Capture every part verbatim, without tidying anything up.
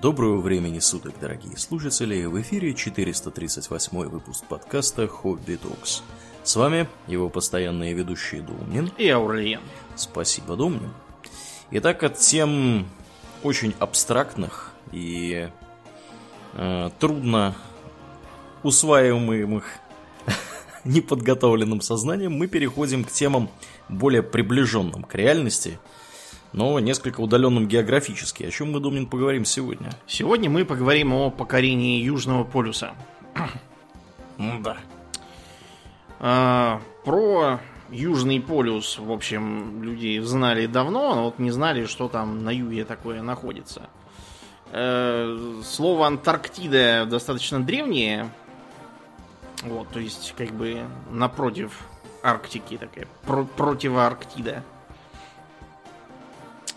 Доброго времени суток, дорогие слушатели, в эфире четыреста тридцать восьмой выпуск подкаста Hobby Talks. С вами его постоянные ведущие Домнин и Аурлиен. Спасибо, Домнин. Итак, от тем очень абстрактных и э, трудно усваиваемых неподготовленным сознанием мы переходим к темам более приближенным к реальности, но несколько удаленным географически. О чем мы, Домнин, поговорим сегодня? Сегодня мы поговорим о покорении Южного полюса. Да. А, про Южный полюс, в общем, люди знали давно, но вот не знали, что там на юге такое находится. А, слово Антарктида достаточно древнее. Вот, то есть, как бы напротив Арктики такая, про- противоарктида.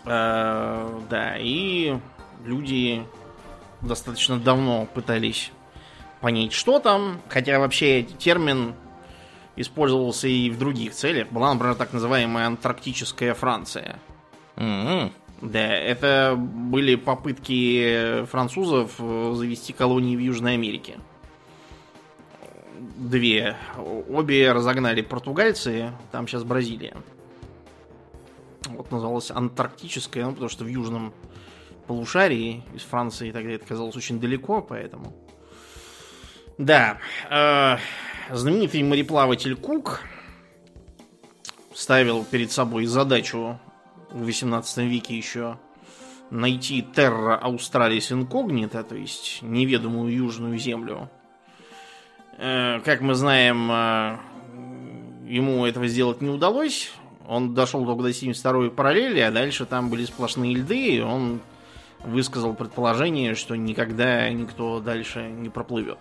Uh, да, и люди достаточно давно пытались понять, что там. Хотя вообще термин использовался и в других целях. Была, например, так называемая антарктическая Франция. Mm-hmm. Да, это были попытки французов завести колонии в Южной Америке. Две. Обе разогнали португальцы, там сейчас Бразилия. Вот называлась Антарктическая, ну, потому что в южном полушарии из Франции тогда это казалось очень далеко, поэтому... Да, э, знаменитый мореплаватель Кук ставил перед собой задачу в восемнадцатом веке еще найти Терра Аустралис Инкогнита, то есть неведомую южную землю. Э, как мы знаем, э, ему этого сделать не удалось. Он дошел только до семьдесят второй параллели, а дальше там были сплошные льды, и он высказал предположение, что никогда никто дальше не проплывет.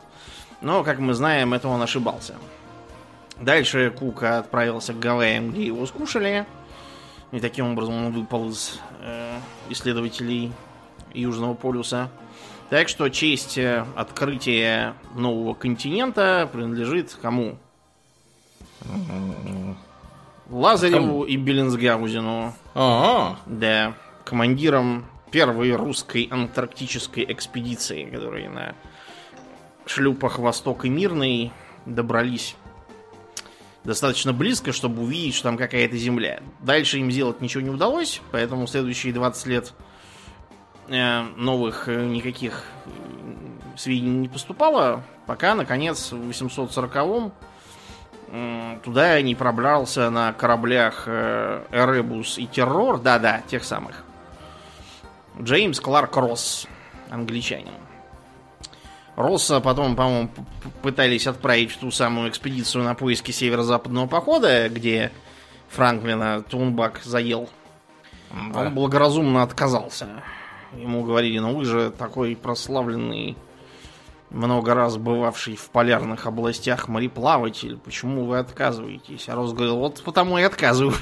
Но, как мы знаем, это он ошибался. Дальше Кук отправился к Гавайям, где его скушали, и таким образом он выпал из э, исследователей Южного полюса. Так что честь открытия нового континента принадлежит кому? Лазареву и Беллинсгаузену. Ага. Да, командиром первой русской антарктической экспедиции, которые на шлюпах Восток и Мирный добрались достаточно близко, чтобы увидеть, что там какая-то земля. Дальше им сделать ничего не удалось, поэтому следующие двадцать лет новых никаких сведений не поступало, пока, наконец, в восемьсот сороковом туда не пробрался на кораблях Эребус и Террор, да-да, тех самых, Джеймс Кларк Росс, англичанин. Росса потом, по-моему, пытались отправить в ту самую экспедицию на поиски северо-западного похода, где Франклина Тунбак заел. Да. Он благоразумно отказался. Ему говорили: ну вы же такой прославленный, много раз бывавший в полярных областях мореплаватель, почему вы отказываетесь? А Росс говорил: вот потому и отказываюсь.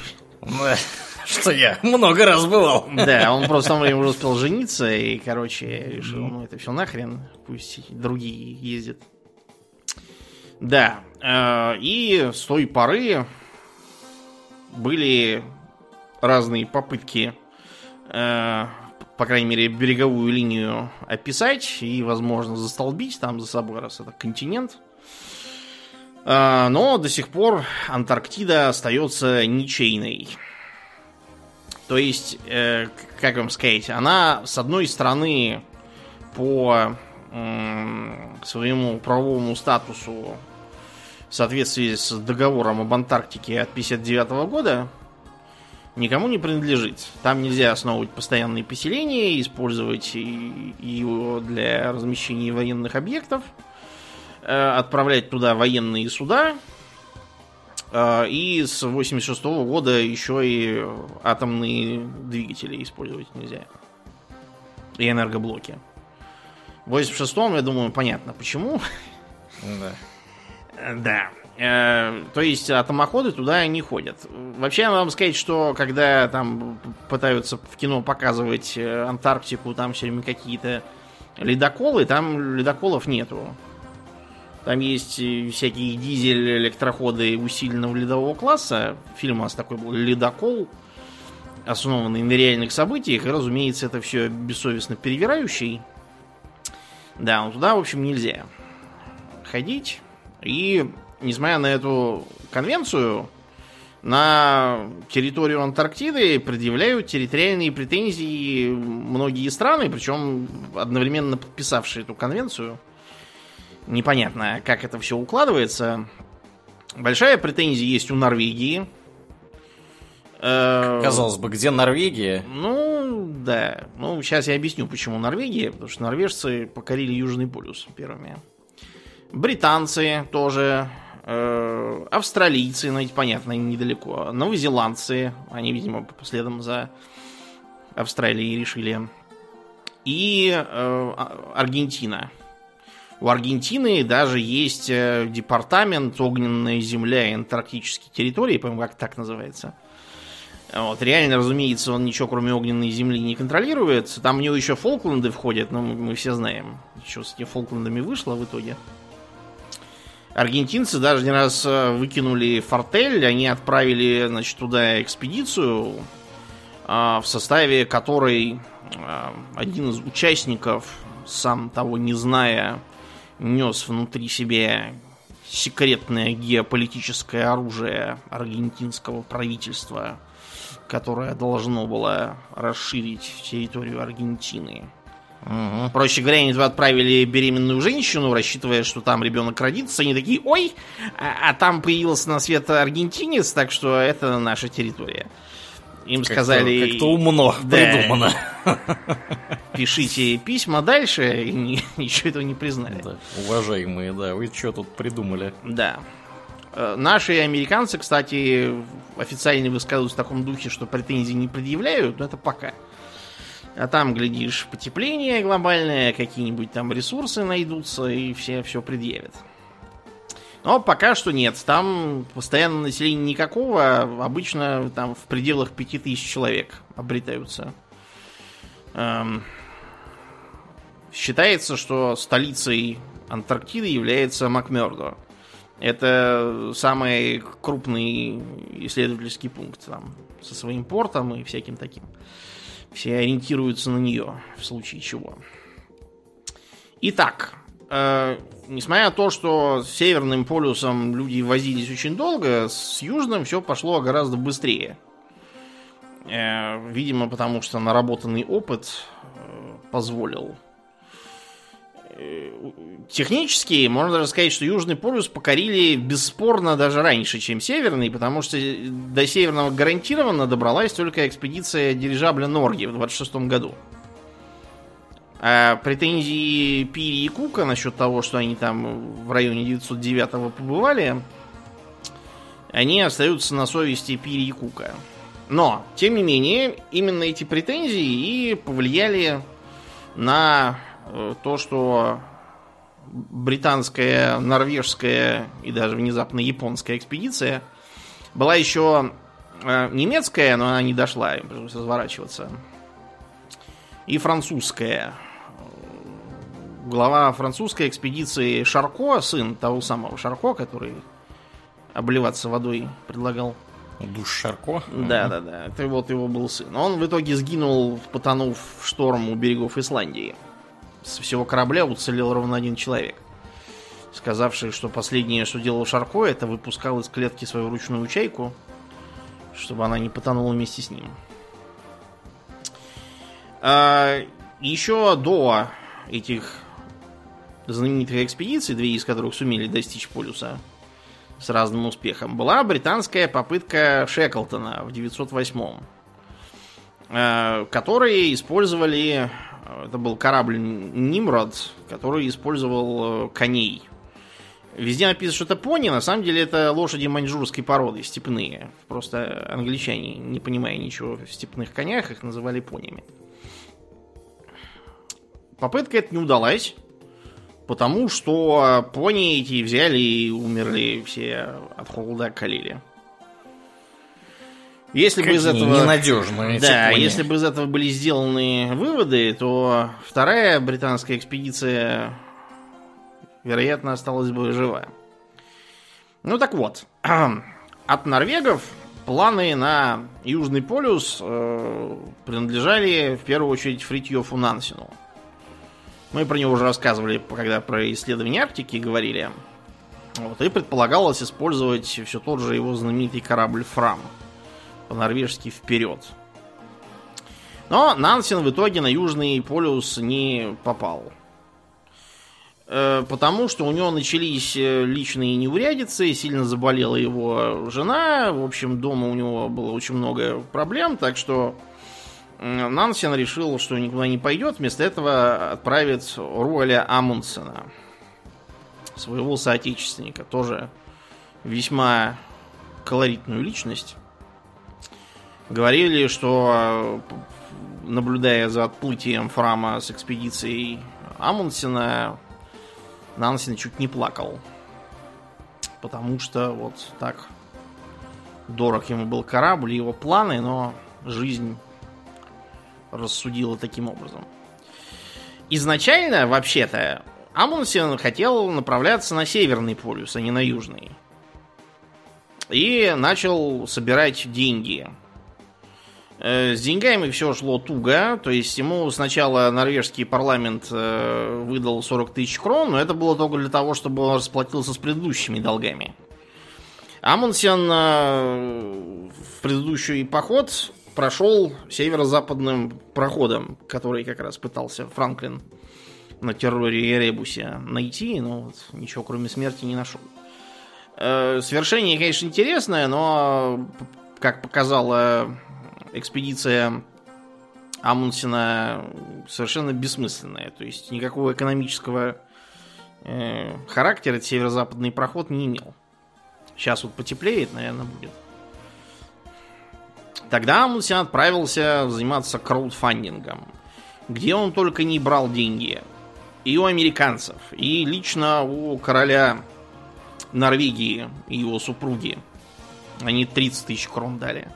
Что я много раз бывал. Да, он просто в то время уже успел жениться, и, короче, решил, ну это все нахрен, пусть другие ездят. Да, и с той поры были разные попытки, по крайней мере, береговую линию описать и, возможно, застолбить там за собой, раз это континент. Но до сих пор Антарктида остается ничейной. То есть, как вам сказать, она, с одной стороны, по своему правовому статусу в соответствии с договором об Антарктике от пятьдесят девятого года, никому не принадлежит. Там нельзя основывать постоянные поселения, использовать его для размещения военных объектов, отправлять туда военные суда, и с восемьдесят шестого года еще и атомные двигатели использовать нельзя. И энергоблоки. В восемьдесят шестом, я думаю, понятно, почему. Да. Да. То есть атомоходы туда не ходят. Вообще, надо вам сказать, что когда там пытаются в кино показывать Антарктику, там все время какие-то ледоколы, там ледоколов нету. Там есть всякие дизель-электроходы усиленного ледового класса. Фильм у нас такой был «Ледокол», основанный на реальных событиях. И, разумеется, это все бессовестно перевирающий. Да, туда, в общем, нельзя ходить. И, несмотря на эту конвенцию, на территорию Антарктиды предъявляют территориальные претензии многие страны, причем одновременно подписавшие эту конвенцию. Непонятно, как это все укладывается. Большая претензия есть у Норвегии. Казалось бы, где Норвегия? Ну, да. Ну, сейчас я объясню, почему Норвегия. Потому что норвежцы покорили Южный полюс первыми. Британцы тоже. Э, австралийцы, ну, ведь понятно, им недалеко. Новозеландцы. Они, видимо, следом за Австралией решили. И э, Аргентина. У Аргентины даже есть департамент «Огненная земля и антарктические территории», по-моему, как так называется. Вот, реально, разумеется, он ничего, кроме огненной земли, не контролирует. Там у него еще Фолкленды входят, но мы все знаем, что с этими Фолклендами вышло в итоге. Аргентинцы даже один раз выкинули фортель, они отправили, значит, туда экспедицию, в составе которой один из участников, сам того не зная, нес внутри себя секретное геополитическое оружие аргентинского правительства, которое должно было расширить территорию Аргентины. Угу. Проще говоря, они туда отправили беременную женщину, рассчитывая, что там ребенок родится. Они такие: ой, а, а там появился на свет аргентинец, так что это наша территория. Им как-то, сказали... Как-то умно, да, придумано. Пишите письма дальше, и не, ничего этого не признали. Да, уважаемые, да, вы что тут придумали? Да. Наши американцы, кстати, официально высказываются в таком духе, что претензии не предъявляют, но это пока. А там, глядишь, потепление глобальное, какие-нибудь там ресурсы найдутся, и все все предъявят. Но пока что нет. Там постоянного населения никакого. Обычно там в пределах пяти тысяч человек обретаются. Эм... Считается, что столицей Антарктиды является Макмердо. Это самый крупный исследовательский пункт там, со своим портом и всяким таким. Все ориентируются на нее, в случае чего. Итак, э, несмотря на то, что с Северным полюсом люди возились очень долго, с Южным все пошло гораздо быстрее. Э, видимо, потому что наработанный опыт э, позволил. Технически можно даже сказать, что Южный полюс покорили бесспорно даже раньше, чем Северный, потому что до Северного гарантированно добралась только экспедиция дирижабля Норге в двадцать шестом году. А претензии Пири и Кука насчет того, что они там в районе девятьсот девятого побывали, они остаются на совести Пири и Кука. Но, тем не менее, именно эти претензии и повлияли на... то, что британская, норвежская и даже внезапно японская экспедиция была еще немецкая, но она не дошла, им пришлось разворачиваться, и французская. Глава французской экспедиции Шарко, сын того самого Шарко, который обливаться водой предлагал. Душ Шарко? Да, да, да. Это вот его был сын. Он в итоге сгинул, потонув в шторм у берегов Исландии. С всего корабля уцелел ровно один человек, сказавший, что последнее, что делал Шарко, это выпускал из клетки свою ручную чайку, чтобы она не потонула вместе с ним. А еще до этих знаменитых экспедиций, две из которых сумели достичь полюса с разным успехом, была британская попытка Шеклтона в девятьсот восьмом, которые использовали... Это был корабль «Нимрод», который использовал коней. Везде написано, что это пони, на самом деле это лошади маньчжурской породы, степные. Просто англичане, не понимая ничего в степных конях, их называли понями. Попытка эта не удалась, потому что пони эти взяли и умерли все от холода, околели. Если Какие бы из этого... ненадежные. Да, если бы из этого были сделаны выводы, то вторая британская экспедиция, вероятно, осталась бы жива. Ну так вот, от норвегов планы на Южный полюс э, принадлежали в первую очередь Фритьофу Нансену, Мы про него уже рассказывали, когда про исследование Арктики говорили. Вот, и предполагалось использовать все тот же его знаменитый корабль «Фрам», по-норвежски «Вперед». Но Нансен в итоге на Южный полюс не попал. Потому что у него начались личные неурядицы, сильно заболела его жена, в общем, дома у него было очень много проблем, так что Нансен решил, что никуда не пойдет, вместо этого отправит Руэля Амундсена, своего соотечественника, тоже весьма колоритную личность. Говорили, что, наблюдая за отплытием Фрама с экспедицией Амундсена, Нансен чуть не плакал, потому что вот так дорог ему был корабль и его планы, но жизнь рассудила таким образом. Изначально, вообще-то, Амундсен хотел направляться на Северный полюс, а не на Южный. И начал собирать деньги. С деньгами все шло туго, то есть ему сначала норвежский парламент выдал сорок тысяч крон, но это было только для того, чтобы он расплатился с предыдущими долгами. Амундсен в предыдущий поход прошел северо-западным проходом, который как раз пытался Франклин на терроре и Эребусе найти, но вот ничего кроме смерти не нашел. Свершение, конечно, интересное, но, как показало экспедиция Амундсена, совершенно бессмысленная. То есть никакого экономического э, характера этот северо-западный проход не имел. Сейчас вот потеплеет, наверное, будет. Тогда Амундсен отправился заниматься краудфандингом, где он только не брал деньги. И у американцев, и лично у короля Норвегии и его супруги. Они тридцать тысяч крон дали.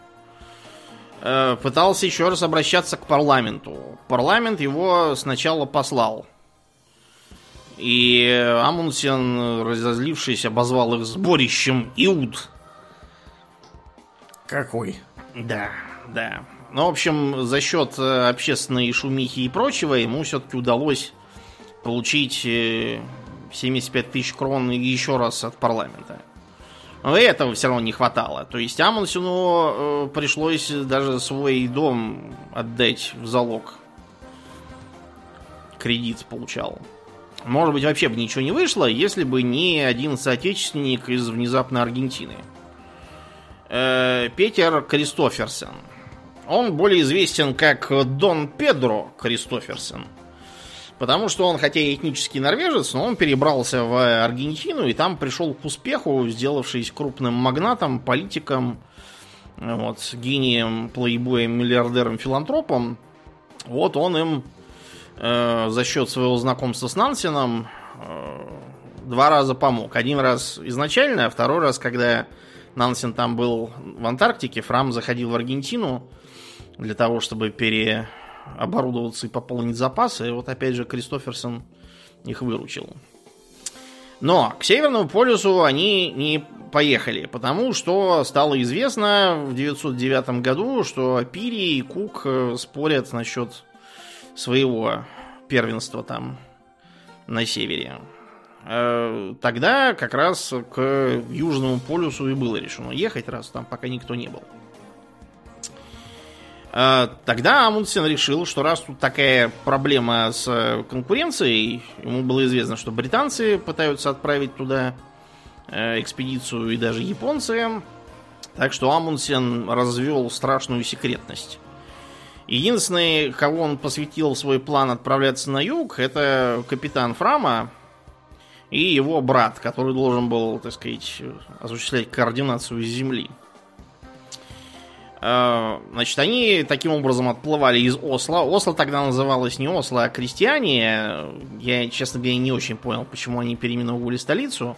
Пытался еще раз обращаться к парламенту. Парламент его сначала послал. И Амундсен, разозлившись, обозвал их сборищем Иуд. Какой? Да, да. Ну, в общем, за счет общественной шумихи и прочего ему все-таки удалось получить семьдесят пять тысяч крон еще раз от парламента. Но этого все равно не хватало. То есть Амундсену э, пришлось даже свой дом отдать в залог. Кредит получал. Может быть, вообще бы ничего не вышло, если бы не один соотечественник из внезапно Аргентины. Э, Петер Кристоферсен. Он более известен как Дон Педро Кристоферсен. Потому что он, хотя и этнический норвежец, но он перебрался в Аргентину и там пришел к успеху, сделавшись крупным магнатом, политиком, вот, гением, плейбоем, миллиардером, филантропом. Вот он им э, за счет своего знакомства с Нансеном э, два раза помог. Один раз изначально, а второй раз, когда Нансен там был в Антарктике, Фрам заходил в Аргентину для того, чтобы пере... оборудоваться и пополнить запасы. И вот опять же Кристоферсен их выручил. Но к Северному полюсу они не поехали, потому что стало известно в девятьсот девятом году, что Пири и Кук спорят насчет своего первенства там на севере. Тогда как раз к Южному полюсу и было решено ехать, раз там пока никто не был. Тогда Амундсен решил, что раз тут такая проблема с конкуренцией, ему было известно, что британцы пытаются отправить туда экспедицию и даже японцы, так что Амундсен развел страшную секретность. Единственный, кого он посвятил свой план отправляться на юг, это капитан Фрама и его брат, который должен был, так сказать, осуществлять координацию с земли. Значит, они таким образом отплывали из Осло. Осло тогда называлось не Осло, а Крестьяне. Я, честно говоря, не очень понял, почему они переименовывали столицу.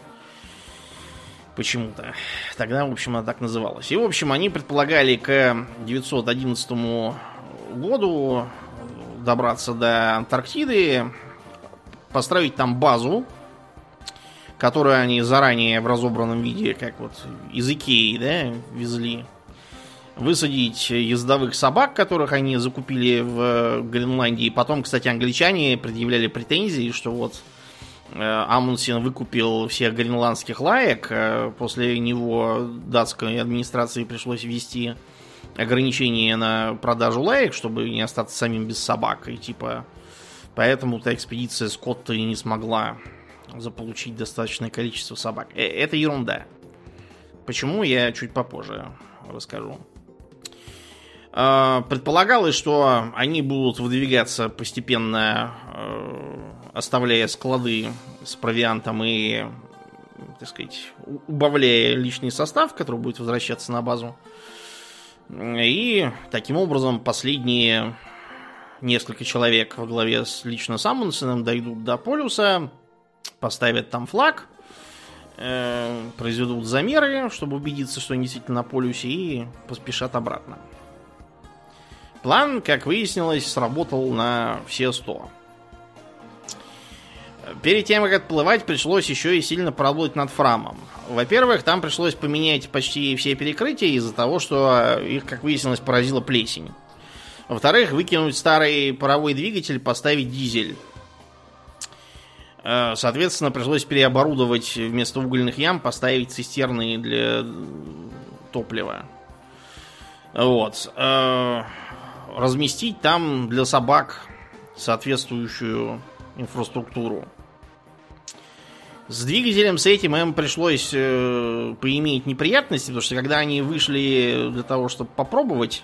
Почему-то. Тогда, в общем, она так называлась. И, в общем, они предполагали к девятьсот одиннадцатому году добраться до Антарктиды, построить там базу, которую они заранее в разобранном виде, как вот из Икеи, да, везли. высадить ездовых собак, которых они закупили в Гренландии. Потом, кстати, англичане предъявляли претензии, что вот Амундсен выкупил всех гренландских лаек, после него датской администрации пришлось ввести ограничения на продажу лаек, чтобы не остаться самим без собак. И типа поэтому-то экспедиция Скотта и не смогла заполучить достаточное количество собак. Это ерунда. Почему, я чуть попозже расскажу. Предполагалось, что они будут выдвигаться постепенно, оставляя склады с провиантом и, так сказать, убавляя личный состав, который будет возвращаться на базу. И таким образом последние несколько человек во главе с лично с Амундсеном дойдут до полюса, поставят там флаг, э, произведут замеры, чтобы убедиться, что они действительно на полюсе, и поспешат обратно. План, как выяснилось, сработал на все сто. Перед тем, как отплывать, пришлось еще и сильно поработать над Фрамом. Во-первых, там пришлось поменять почти все перекрытия из-за того, что их, как выяснилось, поразила плесень. Во-вторых, выкинуть старый паровой двигатель, поставить дизель. Соответственно, пришлось переоборудовать вместо угольных ям, поставить цистерны для топлива. Вот. Разместить там для собак соответствующую инфраструктуру. С двигателем, с этим им пришлось э, поиметь неприятности, потому что когда они вышли для того, чтобы попробовать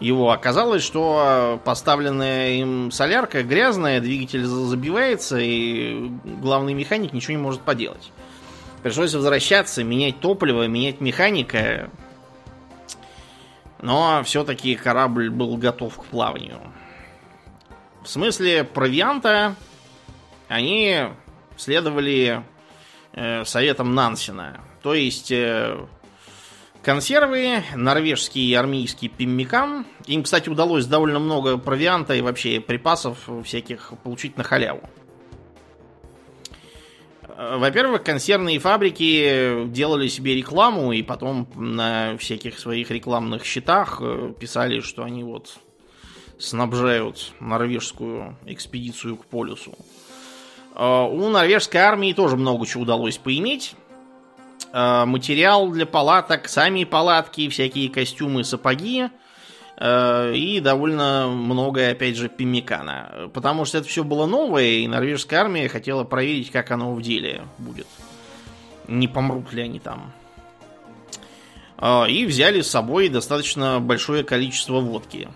его, оказалось, что поставленная им солярка грязная, двигатель забивается, и главный механик ничего не может поделать. Пришлось возвращаться, менять топливо, менять механика. Но все-таки корабль был готов к плаванию. В смысле провианта они следовали э, советам Нансена. То есть э, консервы, норвежский и армейский пиммикан. Им, кстати, удалось довольно много провианта и вообще припасов всяких получить на халяву. Во-первых, консервные фабрики делали себе рекламу и потом на всяких своих рекламных счетах писали, что они вот снабжают норвежскую экспедицию к полюсу. У норвежской армии тоже много чего удалось поиметь. Материал для палаток, сами палатки, всякие костюмы, сапоги. И довольно много, опять же, пиммикана. Потому что это все было новое, и норвежская армия хотела проверить, как оно в деле будет. Не помрут ли они там. И взяли с собой достаточно большое количество водки.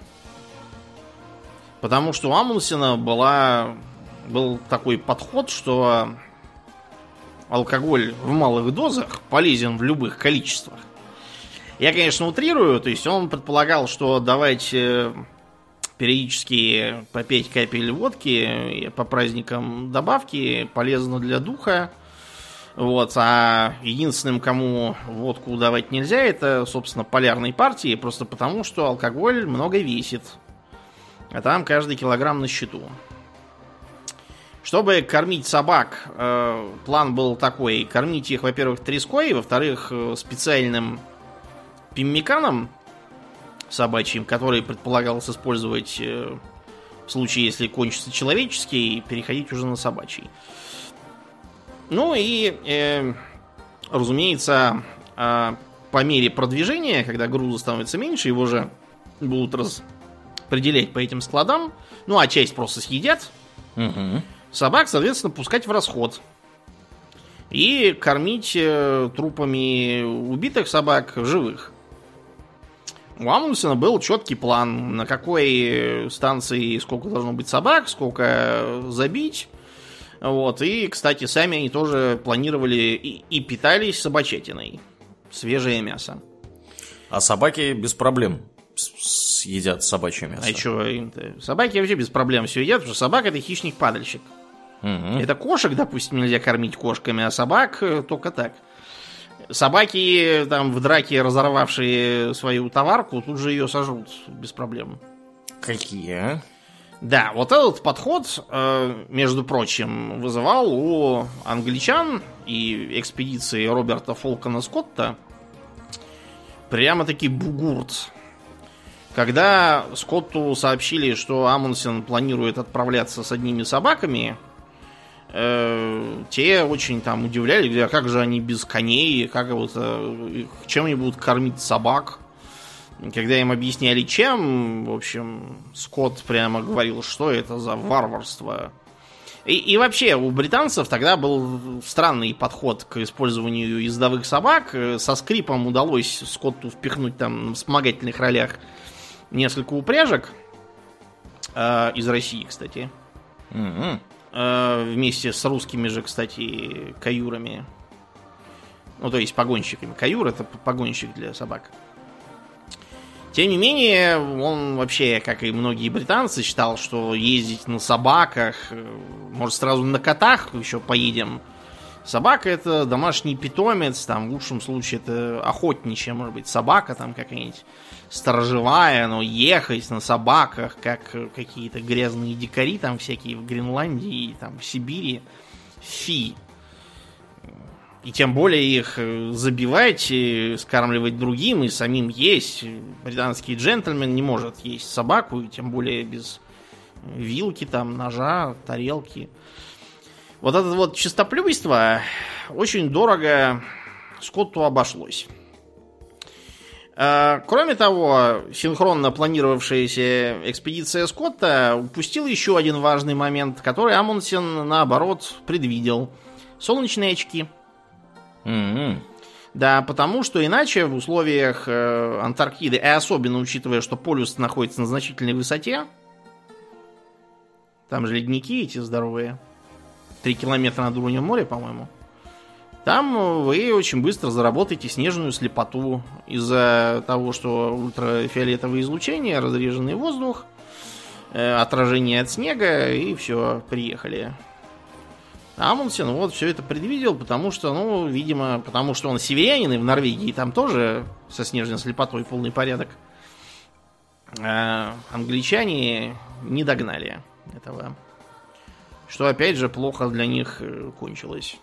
Потому что у Амундсена была... был такой подход, что алкоголь в малых дозах полезен в любых количествах. Я, конечно, утрирую, то есть он предполагал, что давать периодически по пять капель водки по праздникам добавки полезно для духа. Вот, а единственным, кому водку давать нельзя, это, собственно, полярной партии, просто потому, что алкоголь много весит. А там каждый килограмм на счету. Чтобы кормить собак, план был такой. Кормить их, во-первых, треской, во-вторых, специальным пиммиканом собачьим, который предполагалось использовать в случае, если кончится человеческий, и переходить уже на собачий. Ну и, э, разумеется, по мере продвижения, когда груза становится меньше, его же будут распределять по этим складам. Ну а часть просто съедят. Угу. Собак, соответственно, пускать в расход. И кормить э, трупами убитых собак живых. У Амундсена был четкий план, на какой станции сколько должно быть собак, сколько забить. Вот. И, кстати, сами они тоже планировали и, и питались собачатиной. Свежее мясо. А собаки без проблем съедят собачье мясо. А что им-то? Собаки вообще без проблем все едят, потому что собака — это хищник-падальщик. Угу. Это кошек, допустим, нельзя кормить кошками, а собак только так. Собаки, там, в драке разорвавшие свою товарку, тут же ее сожрут без проблем. Какие? Да, вот этот подход, между прочим, вызывал у англичан и экспедиции Роберта Фолкона Скотта прямо-таки бугурт. Когда Скотту сообщили, что Амундсен планирует отправляться с одними собаками, э, те очень там удивлялись, говорят, как же они без коней, как вот, э, чем они будут кормить собак. Когда им объясняли, чем, в общем, Скотт прямо говорил, что это за варварство. И, и вообще, у британцев тогда был странный подход к использованию ездовых собак. Со скрипом удалось Скотту впихнуть там в вспомогательных ролях несколько упряжек. Э, из России, кстати. Mm-hmm. Э, вместе с русскими же, кстати, каюрами. Ну, то есть погонщиками. Каюр — это погонщик для собак. Тем не менее, он вообще, как и многие британцы, считал, что ездить на собаках, может, сразу на котах еще поедем. Собака — это домашний питомец, там, в лучшем случае, это охотничья, может быть, собака, там, какая-нибудь сторожевая, но ехать на собаках, как какие-то грязные дикари, там, всякие в Гренландии, там, в Сибири, фи. И тем более их забивать, скармливать другим и самим есть. Британский джентльмен не может есть собаку, и тем более без вилки, там, ножа, тарелки. Вот это вот чистоплюйство очень дорого Скотту обошлось. Кроме того, синхронно планировавшаяся экспедиция Скотта упустила еще один важный момент, который Амундсен, наоборот, предвидел. Солнечные очки. Mm-hmm. Да, потому что иначе в условиях э, Антарктиды, и особенно учитывая, что полюс находится на значительной высоте, там же ледники эти здоровые, три километра над уровнем моря, по-моему, там вы очень быстро заработаете снежную слепоту из-за того, что ультрафиолетовое излучение, разреженный воздух, э, отражение от снега, и все, приехали. Амундсен вот все это предвидел, потому что, ну, видимо, потому что он северянин, и в Норвегии там тоже со снежной слепотой полный порядок. А англичане не догнали этого. Что, опять же, плохо для них кончилось.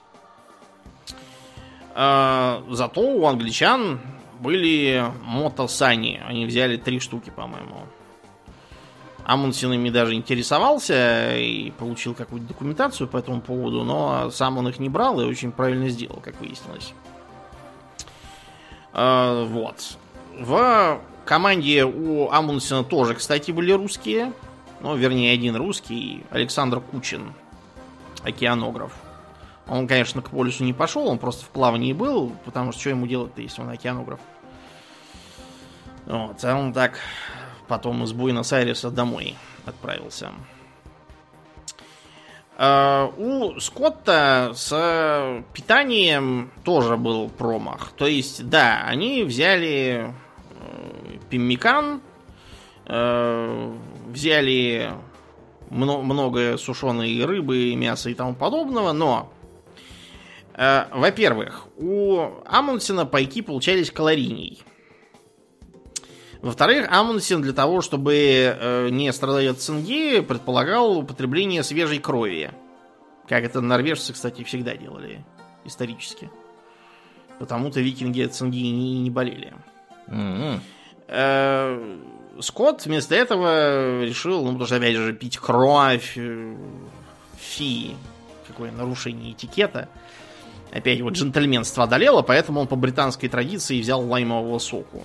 А зато у англичан были мотосани. Они взяли три штуки, по-моему. Амундсен ими даже интересовался и получил какую-то документацию по этому поводу, но сам он их не брал и очень правильно сделал, как выяснилось. Э, вот. В команде у Амундсена тоже, кстати, были русские. Ну, вернее, один русский, Александр Кучин, океанограф. Он, конечно, к полюсу не пошел, он просто в плавании был, потому что что ему делать-то, если он океанограф? Вот, а он так... Потом из Буэнос-Айреса домой отправился. У Скотта с питанием тоже был промах. То есть, да, они взяли пиммикан, взяли много сушеной рыбы, мяса и тому подобного, но, во-первых, у Амундсена пайки получались калорийней. Во-вторых, Амундсен для того, чтобы не страдать от цинги, предполагал употребление свежей крови. Как это норвежцы, кстати, всегда делали исторически. Потому-то викинги от цинги не, не болели. Mm-hmm. Скотт вместо этого решил, ну, потому что, опять же, пить кровь, фи, какое нарушение этикета. Опять его джентльменство одолело, поэтому он по британской традиции взял лаймового соку.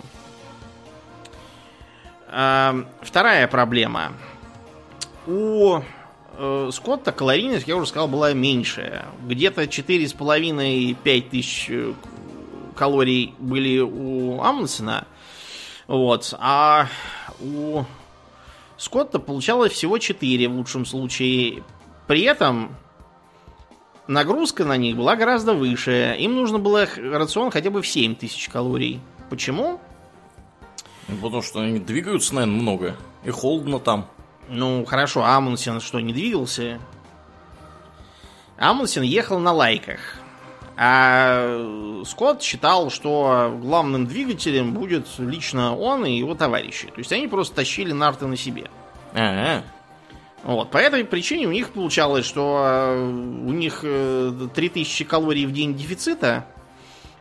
Вторая проблема. У э, Скотта калорийность, я уже сказал, была меньше. Где-то четыре с половиной - пять тысяч калорий были у Амундсена. Вот. А у Скотта получалось всего четыре в лучшем случае. При этом нагрузка на них была гораздо выше. Им нужно было рацион хотя бы в семь тысяч калорий. Почему? Потому что они двигаются, наверное, много. И холодно там. Ну, хорошо, Амундсен что, не двигался? Амундсен ехал на лайках. А Скотт считал, что главным двигателем будет лично он и его товарищи. То есть они просто тащили нарты на себе. А-а-а. Вот, по этой причине у них получалось, что у них три тысячи калорий в день дефицита.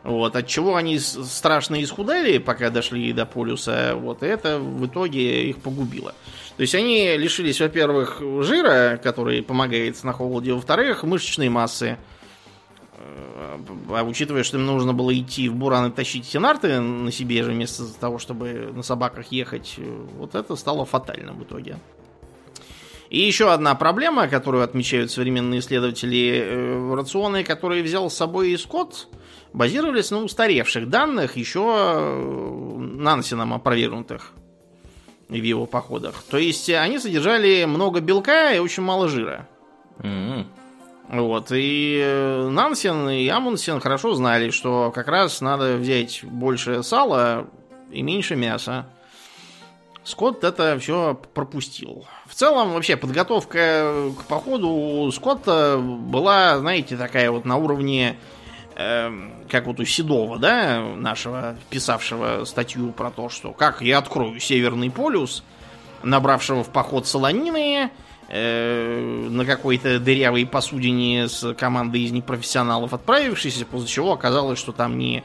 Вот, от чего они страшно исхудали, пока дошли до полюса, вот, и это в итоге их погубило. То есть они лишились, во-первых, жира, который помогает на холоде, во-вторых, мышечной массы. А учитывая, что им нужно было идти в буран и тащить нарты на себе же, вместо того, чтобы на собаках ехать, вот это стало фатальным в итоге. И еще одна проблема, которую отмечают современные исследователи, рационы, которые взял с собой и Скотт, базировались на устаревших данных, еще Нансеном опровергнутых в его походах. То есть они содержали много белка и очень мало жира. Mm-hmm. Вот. И Нансен, и Амундсен хорошо знали, что как раз надо взять больше сала и меньше мяса. Скотт это все пропустил. В целом, вообще, подготовка к походу у Скотта была, знаете, такая вот на уровне, э, как вот у Седова, да, нашего, писавшего статью про то, что как я открою Северный полюс, набравшего в поход солонины, на какой-то дырявой посудине с командой из непрофессионалов отправившейся, после чего оказалось, что там ни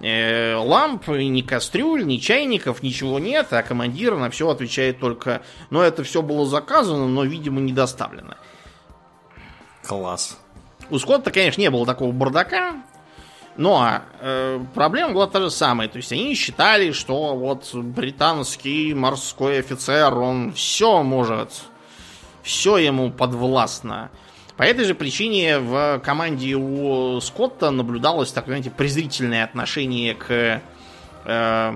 э, ламп, ни кастрюль, ни чайников, ничего нет, а командир на все отвечает только: «Ну, это все было заказано, но, видимо, не доставлено». Класс. У Скотта, конечно, не было такого бардака, но э, проблема была та же самая. То есть они считали, что вот британский морской офицер, он все может... Все ему подвластно. По этой же причине в команде у Скотта наблюдалось такое, знаете, презрительное отношение к э,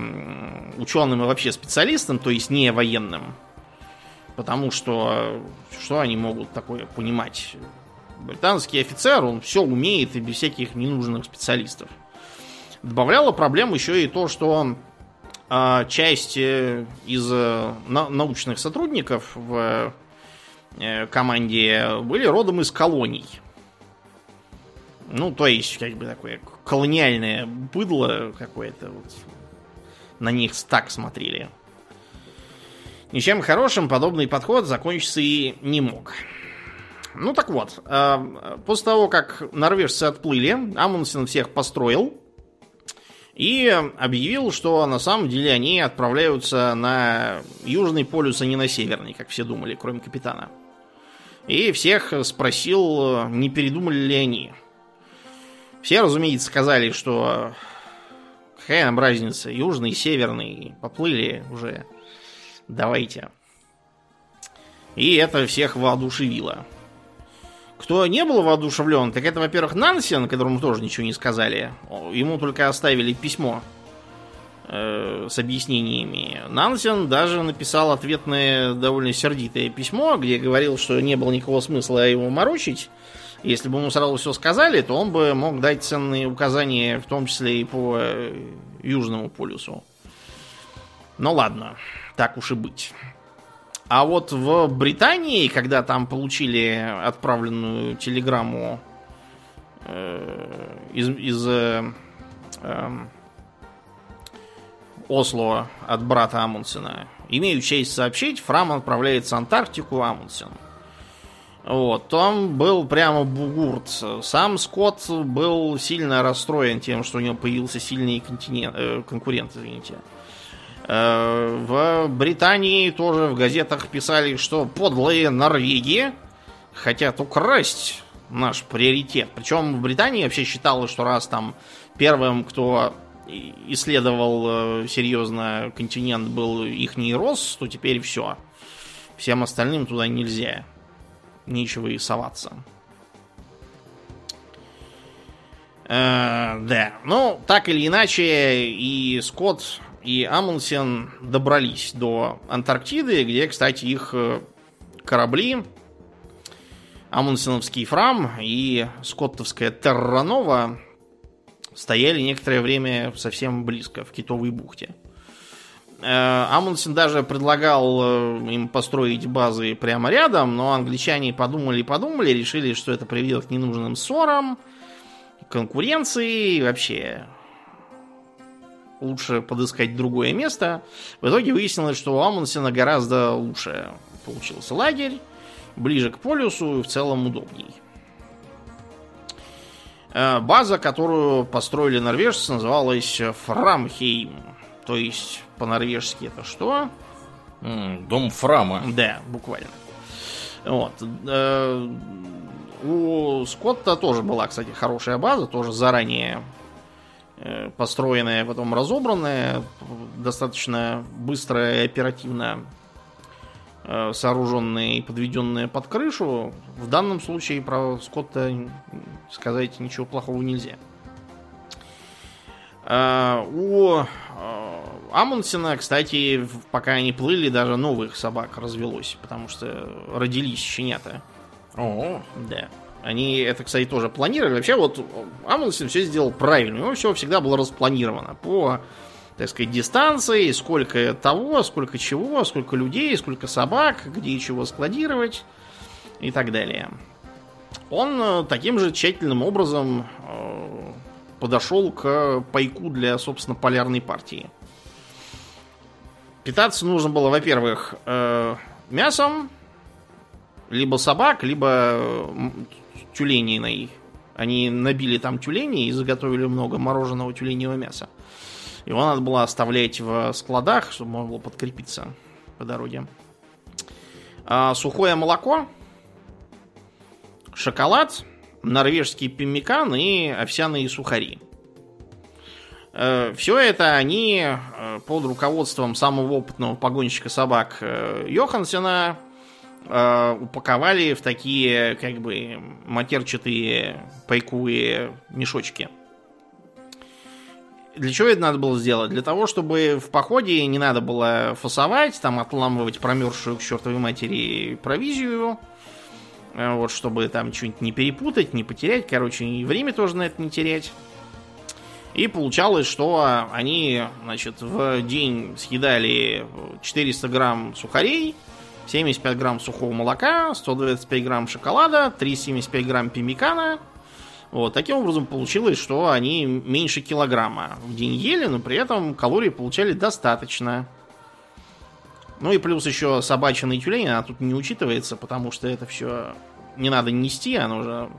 ученым и вообще специалистам, то есть не военным. Потому что что они могут такое понимать? Британский офицер, он все умеет и без всяких ненужных специалистов. Добавляло проблем еще и то, что э, часть из э, на- научных сотрудников в команде были родом из колоний. Ну, то есть, как бы такое колониальное быдло какое-то. Вот. На них так смотрели. Ничем хорошим подобный подход закончиться и не мог. Ну, так вот. После того, как норвежцы отплыли, Амундсен всех построил и объявил, что на самом деле они отправляются на Южный полюс, а не на Северный, как все думали, кроме капитана. И всех спросил, не передумали ли они. Все, разумеется, сказали, что какая нам разница, южный, северный, поплыли уже, давайте. И это всех воодушевило. Кто не был воодушевлен, так это, во-первых, Нансен, которому тоже ничего не сказали. Ему только оставили письмо э, с объяснениями. Нансен даже написал ответное довольно сердитое письмо, где говорил, что не было никакого смысла его морочить. Если бы ему сразу все сказали, то он бы мог дать ценные указания, в том числе и по Южному полюсу. Но ладно, так уж и быть. А вот в Британии, когда там получили отправленную телеграмму э, из, из э, э, Осло от брата Амундсена, имею честь сообщить, Фрам отправляется в Антарктику, Амундсен. Вот, там был прямо бугурт. Сам Скотт был сильно расстроен тем, что у него появился сильный э, конкурент, извините. В Британии тоже в газетах писали, что подлые норвеги хотят украсть наш приоритет. Причем в Британии вообще считалось, что раз там первым, кто исследовал серьезно континент, был ихний Росс, то теперь все. Всем остальным туда нельзя. Нечего и соваться. Э, да. Ну, так или иначе, и Скотт, и Амундсен добрались до Антарктиды, где, кстати, их корабли, амундсеновский Фрам и скоттовская Терранова, стояли некоторое время совсем близко, в Китовой бухте. Амундсен даже предлагал им построить базы прямо рядом, но англичане подумали-подумали, решили, что это приведет к ненужным ссорам, конкуренции и вообще... Лучше подыскать другое место. В итоге выяснилось, что у Амундсена гораздо лучше получился лагерь, ближе к полюсу и в целом удобней. База, которую построили норвежцы, называлась Фрамхейм. То есть по-норвежски это что? Дом Фрама. Да, буквально. Вот. У Скотта тоже была, кстати, хорошая база, тоже заранее построенная, потом разобранная, достаточно быстро и оперативно сооруженные и подведенные под крышу. В данном случае про Скотта сказать ничего плохого нельзя. У Амундсена, кстати, пока они плыли, даже новых собак развелось, потому что родились щенята. О, да. Они это, кстати, тоже планировали. Вообще, вот Амундсен все сделал правильно. У него все всегда было распланировано по, так сказать, дистанции, сколько того, сколько чего, сколько людей, сколько собак, где и чего складировать и так далее. Он таким же тщательным образом подошел к пайку для, собственно, полярной партии. Питаться нужно было, во-первых, мясом, либо собак, либо тюлениной. Они набили там тюленей и заготовили много мороженого тюленевого мяса. Его надо было оставлять в складах, чтобы можно было подкрепиться по дороге. А сухое молоко, шоколад, норвежский пеммикан и овсяные сухари. Все это они под руководством самого опытного погонщика собак Йохансена упаковали в такие, как бы, матерчатые пайковые мешочки. Для чего это надо было сделать? Для того, чтобы в походе не надо было фасовать, там отламывать промерзшую к чертовой матери провизию, вот, чтобы там что-нибудь не перепутать, не потерять, короче, и время тоже на это не терять. И получалось, что они, значит, в день съедали четыреста грамм сухарей, семьдесят пять грамм сухого молока, сто двадцать пять грамм шоколада, триста семьдесят пять грамм пеммикана. Вот, таким образом получилось, что они меньше килограмма в день ели, но при этом калорий получали достаточно. Ну и плюс еще собачья и тюлень, она тут не учитывается, потому что это все не надо нести, оно же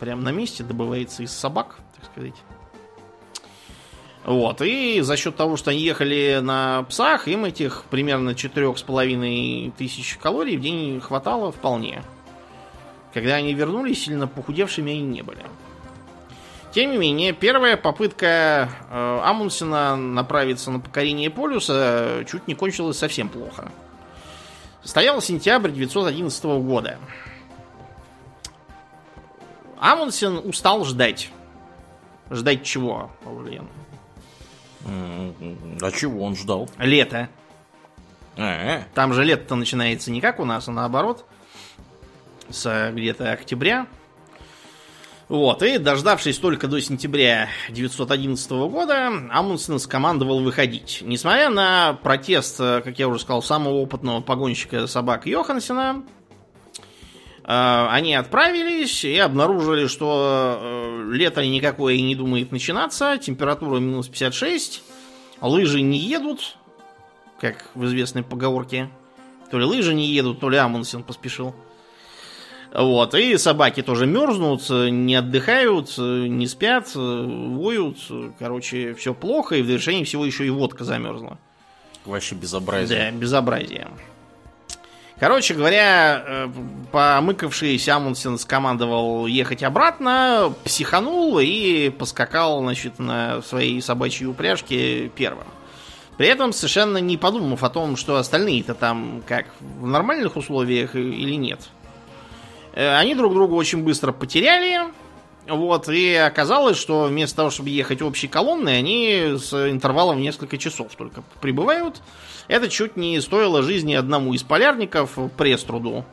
прямо на месте добывается из собак, так сказать. Вот, и за счет того, что они ехали на псах, им этих примерно четыре с половиной тысячи калорий в день хватало вполне. Когда они вернулись, сильно похудевшими они не были. Тем не менее, первая попытка э, Амундсена направиться на покорение полюса чуть не кончилась совсем плохо. Стоял сентябрь тысяча девятьсот одиннадцатого года. Амундсен устал ждать. Ждать чего, Павлин? А чего он ждал? Лето. А-а-а. Там же лето-то начинается не как у нас, а наоборот. С где-то октября. Вот, и дождавшись только до сентября тысяча девятьсот одиннадцатого года, Амундсен скомандовал выходить. Несмотря на протест, как я уже сказал, самого опытного погонщика собак Йохансена, они отправились и обнаружили, что лето никакое и не думает начинаться, температура минус пятьдесят шесть, лыжи не едут, как в известной поговорке. То ли лыжи не едут, то ли Амундсен поспешил. Вот, и собаки тоже мерзнут, не отдыхают, не спят, воют. Короче, все плохо, и в довершении всего еще и водка замерзла. Вообще безобразие. Да, безобразие. Короче говоря, помыкавшийся Амундсен скомандовал ехать обратно, психанул и поскакал, значит, на своей собачьей упряжке первым. При этом совершенно не подумав о том, что остальные-то там как, в нормальных условиях или нет. Они друг друга очень быстро потеряли, вот, и оказалось, что вместо того, чтобы ехать общей колонной, они с интервалом в несколько часов только прибывают. Это чуть не стоило жизни одному из полярников, Преструду.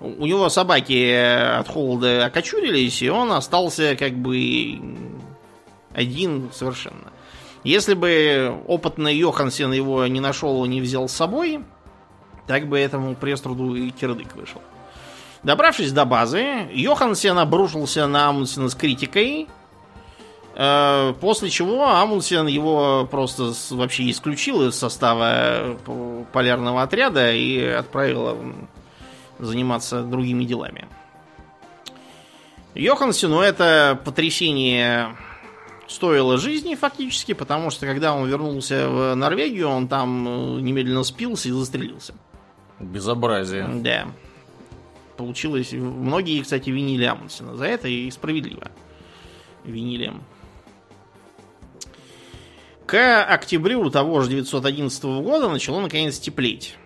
У него собаки от холода окочурились, и он остался как бы один совершенно. Если бы опытный Йохансен его не нашел и не взял с собой, так бы этому Преструду и кирдык вышел. Добравшись до базы, Йохансен обрушился на Амундсена с критикой, э, после чего Амундсен его просто с, вообще исключил из состава полярного отряда и отправил заниматься другими делами. Йохансену это потрясение стоило жизни фактически, потому что когда он вернулся в Норвегию, он там немедленно спился и застрелился. Безобразие. Да. Получилось. Многие, кстати, винили Амундсена за это, и справедливо винили. К октябрю того же девятьсот одиннадцатого года начало наконец теплеть.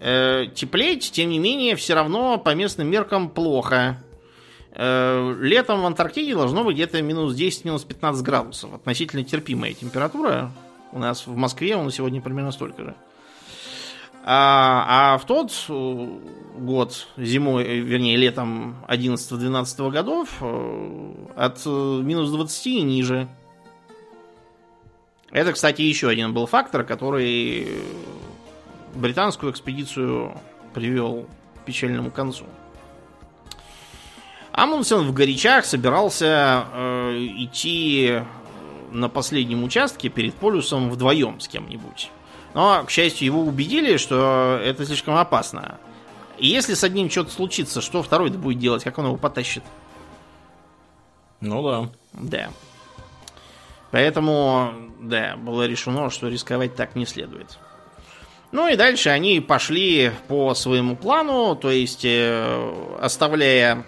Э, теплеть, тем не менее, все равно по местным меркам плохо. Летом в Антарктиде должно быть где-то минус десять - минус пятнадцать градусов. Относительно терпимая температура. У нас в Москве он сегодня примерно столько же. А, а в тот год, зимой, вернее, летом одиннадцатого - двенадцатого годов от минус двадцати и ниже. Это, кстати, еще один был фактор, который британскую экспедицию привел к печальному концу. Амундсен в горячах собирался э, идти на последнем участке перед полюсом вдвоем с кем-нибудь. Но, к счастью, его убедили, что это слишком опасно. И если с одним что-то случится, что второй-то будет делать? Как он его потащит? Ну да. Да. Поэтому, да, было решено, что рисковать так не следует. Ну и дальше они пошли по своему плану, то есть э, оставляя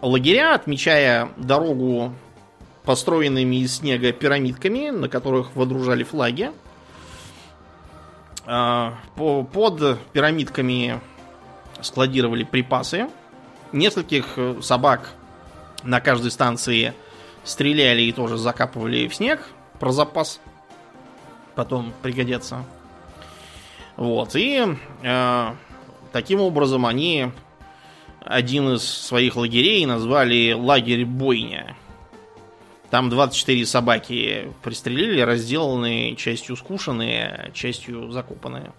лагеря, отмечая дорогу построенными из снега пирамидками, на которых водружали флаги. Под пирамидками складировали припасы. Нескольких собак на каждой станции стреляли и тоже закапывали в снег про запас. Потом пригодятся. Вот. И э, таким образом они... Один из своих лагерей назвали лагерь бойня. Там двадцать четыре собаки пристрелили, разделанные, частью скушенные, частью закопанные.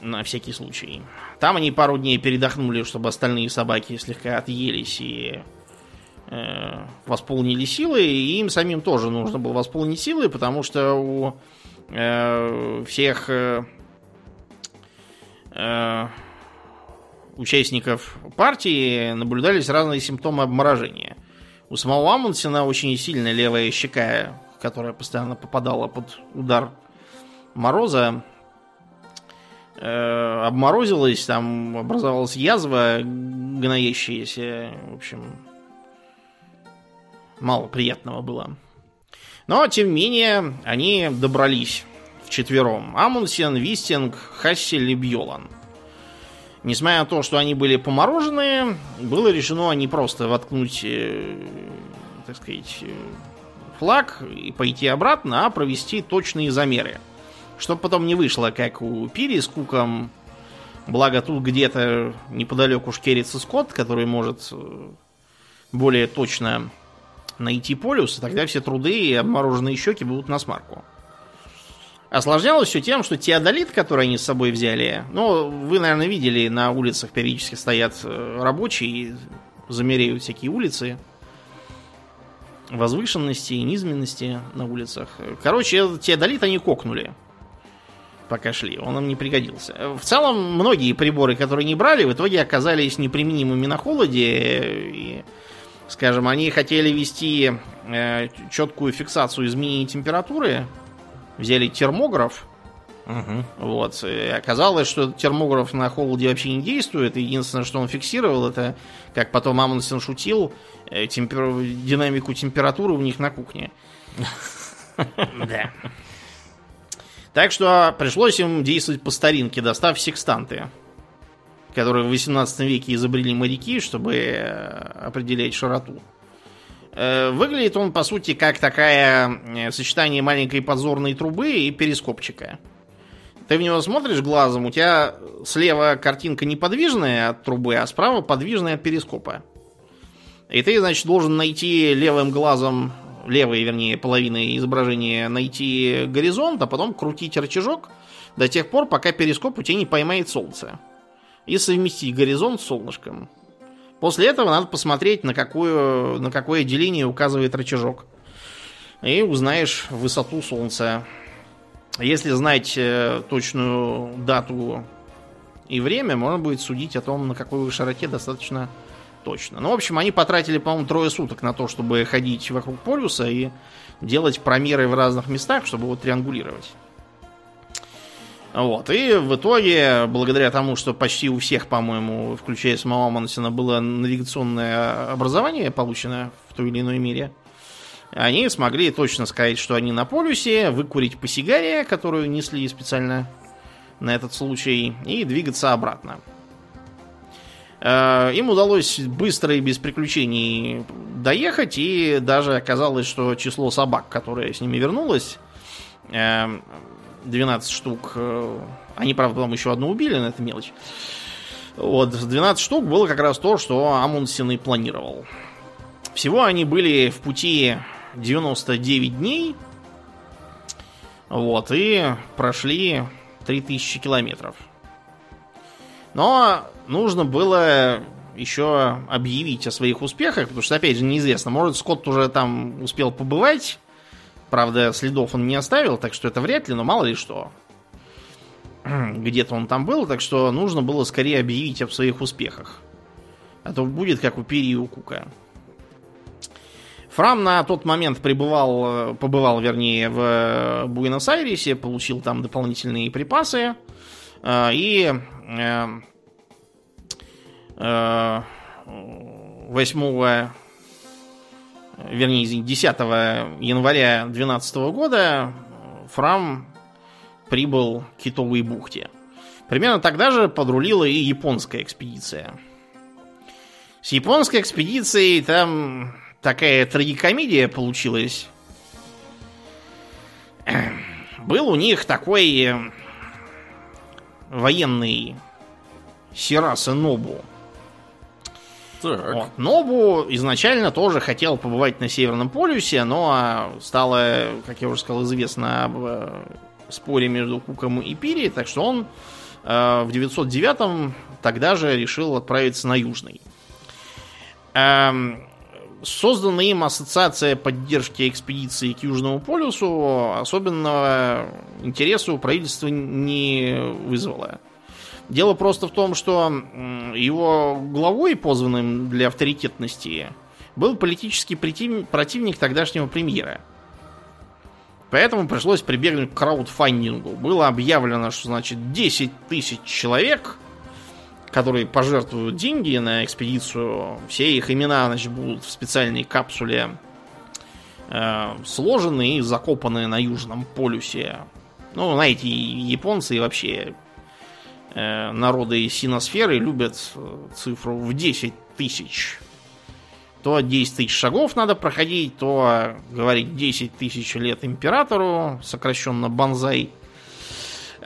На всякий случай. Там они пару дней передохнули, чтобы остальные собаки слегка отъелись и э, восполнили силы. И им самим тоже нужно было восполнить силы, потому что у э, всех... Э, э, участников партии наблюдались разные симптомы обморожения. У самого Амундсена очень сильная левая щека, которая постоянно попадала под удар мороза, э, обморозилась, там образовалась язва гноящаяся. В общем, мало приятного было. Но, тем не менее, они добрались вчетвером. Амундсен, Вистинг, Хассель и Бьолан. Несмотря на то, что они были помороженные, было решено не просто воткнуть, так сказать, флаг и пойти обратно, а провести точные замеры. Чтобы потом не вышло, как у Пири с Куком. Благо тут где-то неподалеку шкерится Скотт, который может более точно найти полюс, и тогда все труды и обмороженные щеки будут насмарку. Осложнялось все тем, что теодолит, который они с собой взяли, ну, вы, наверное, видели, на улицах периодически стоят рабочие и замеряют всякие улицы, возвышенности и низменности на улицах. Короче, этот теодолит они кокнули, пока шли, он им не пригодился. В целом, многие приборы, которые не брали, в итоге оказались неприменимыми на холоде, и, скажем, они хотели вести э, четкую фиксацию изменений температуры. Взяли термограф, угу. Вот, и оказалось, что термограф на холоде вообще не действует. Единственное, что он фиксировал, это, как потом Амундсен шутил, темпер... динамику температуры у них на кухне. Да. Так что пришлось им действовать по старинке, достав секстанты, которые в восемнадцатом веке изобрели моряки, чтобы определять широту. Выглядит он, по сути, как такое сочетание маленькой подзорной трубы и перископчика. Ты в него смотришь глазом, у тебя слева картинка неподвижная от трубы, а справа подвижная от перископа. И ты, значит, должен найти левым глазом, левой, вернее, половиной изображения, найти горизонт, а потом крутить рычажок до тех пор, пока перископ у тебя не поймает солнце. И совместить горизонт с солнышком. После этого надо посмотреть, на, какую, на какое деление указывает рычажок. И узнаешь высоту Солнца. Если знать точную дату и время, можно будет судить о том, на какой широте достаточно точно. Ну, в общем, они потратили, по-моему, трое суток на то, чтобы ходить вокруг полюса и делать промеры в разных местах, чтобы его триангулировать. Вот. И в итоге, благодаря тому, что почти у всех, по-моему, включая самого Амундсена, было навигационное образование, полученное в той или иной мере, они смогли точно сказать, что они на полюсе, выкурить по сигаре, которую несли специально на этот случай, и двигаться обратно. Им удалось быстро и без приключений доехать, и даже оказалось, что число собак, которое с ними вернулось, двенадцать штук, они, правда, потом еще одну убили, но это мелочь. Вот, двенадцать штук было как раз то, что Амундсен и планировал. Всего они были в пути девяносто девять дней, вот, и прошли три тысячи километров. Но нужно было еще объявить о своих успехах, потому что, опять же, неизвестно. Может, Скотт уже там успел побывать. Правда, следов он не оставил, так что это вряд ли, но мало ли что. Где-то он там был, так что нужно было скорее объявить о своих успехах. А то будет, как у Пири и у Кука. Фрам на тот момент пребывал, побывал, вернее, в Буэнос-Айресе, получил там дополнительные припасы. И восьмого, вернее, десятого января две тысячи двенадцатого года Фрам прибыл к Китовой бухте. Примерно тогда же подрулила и японская экспедиция. С японской экспедицией там такая трагикомедия получилась. Был у них такой военный Сирасэ Нобу. Вот. Нобу изначально тоже хотел побывать на Северном полюсе, но стало, как я уже сказал, известно об споре между Куком и Пири, так что он э, в девятьсот девятом тогда же решил отправиться на Южный. Эм, создана им ассоциация поддержки экспедиции к Южному полюсу особенного интереса у правительства не вызвала. Дело просто в том, что его главой, позванным для авторитетности, был политический противник тогдашнего премьера. Поэтому пришлось прибегнуть к краудфандингу. Было объявлено, что, значит, десять тысяч человек, которые пожертвуют деньги на экспедицию, все их имена, значит, будут в специальной капсуле э, сложены и закопаны на Южном полюсе. Ну, знаете, японцы и вообще народы синосферы любят цифру в десять тысяч. То десять тысяч шагов надо проходить, то, говорить, десять тысяч лет императору, сокращенно Банзай.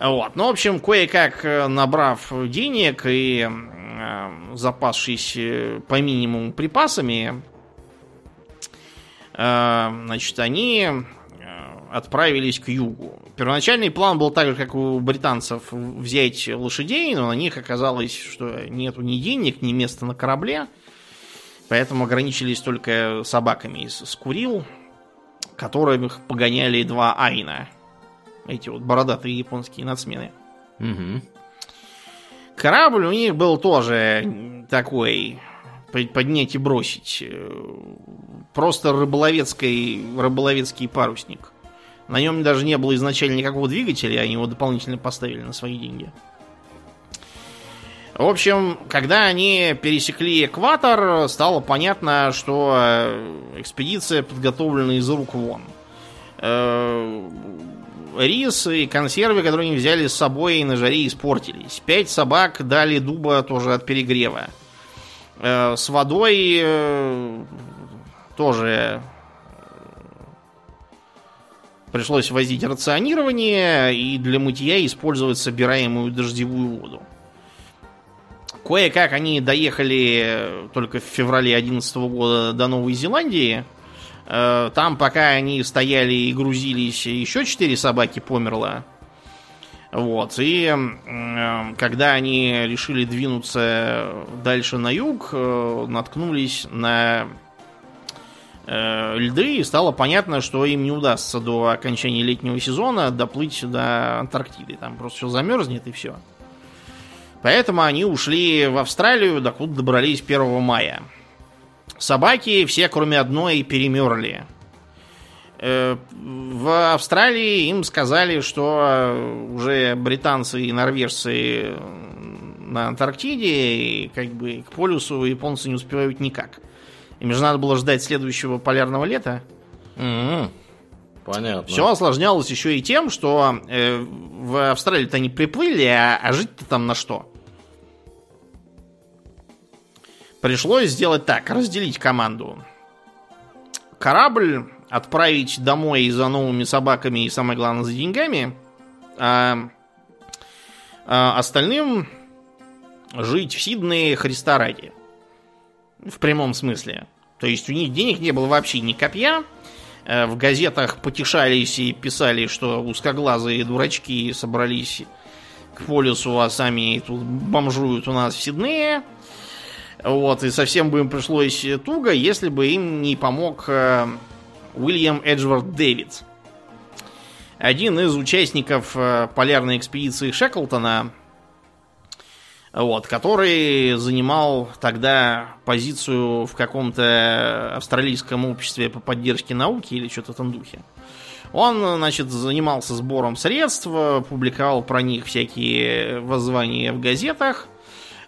Вот. Ну, в общем, кое-как набрав денег и э, запасшись по минимуму припасами, э, значит, они отправились к югу. Первоначальный план был так же, как у британцев, взять лошадей, но на них оказалось, что нету ни денег, ни места на корабле, поэтому ограничились только собаками из Курил, которых погоняли два айна. Эти вот бородатые японские нацмены. Угу. Корабль у них был тоже такой поднять и бросить. Просто рыболовецкий, рыболовецкий парусник. На нем даже не было изначально никакого двигателя, они его дополнительно поставили на свои деньги. В общем, когда они пересекли экватор, стало понятно, что экспедиция подготовлена из рук вон. Рис и консервы, которые они взяли с собой на жаре, испортились. Пять собак дали дуба тоже от перегрева. С водой тоже пришлось возить рационирование и для мытья использовать собираемую дождевую воду. Кое-как они доехали только в феврале две тысячи одиннадцатого года до Новой Зеландии. Там, пока они стояли и грузились, еще четыре собаки померло. Вот. И когда они решили двинуться дальше на юг, наткнулись на льды, и стало понятно, что им не удастся до окончания летнего сезона доплыть до Антарктиды. Там просто все замерзнет и все. Поэтому они ушли в Австралию, докуда добрались первого мая. Собаки все, кроме одной, перемерли. В Австралии им сказали, что уже британцы и норвежцы на Антарктиде, и как бы к полюсу японцы не успевают никак. Им же надо было ждать следующего полярного лета. Mm-hmm. Понятно. Все осложнялось еще и тем, что э, в Австралию-то они приплыли, а, а жить-то там на что? Пришлось сделать так, разделить команду. Корабль отправить домой за новыми собаками и, самое главное, за деньгами, а, а остальным жить в Сиднее Христа ради. В прямом смысле. То есть у них денег не было вообще ни копья. В газетах потешались и писали, что узкоглазые дурачки собрались к полюсу, а сами тут бомжуют у нас в Сиднее. Вот, и совсем бы им пришлось туго, если бы им не помог Уильям Эджворд Дэвид. Один из участников полярной экспедиции Шеклтона, вот, который занимал тогда позицию в каком-то австралийском обществе по поддержке науки или что-то в этом духе. Он, значит, занимался сбором средств, публиковал про них всякие воззвания в газетах,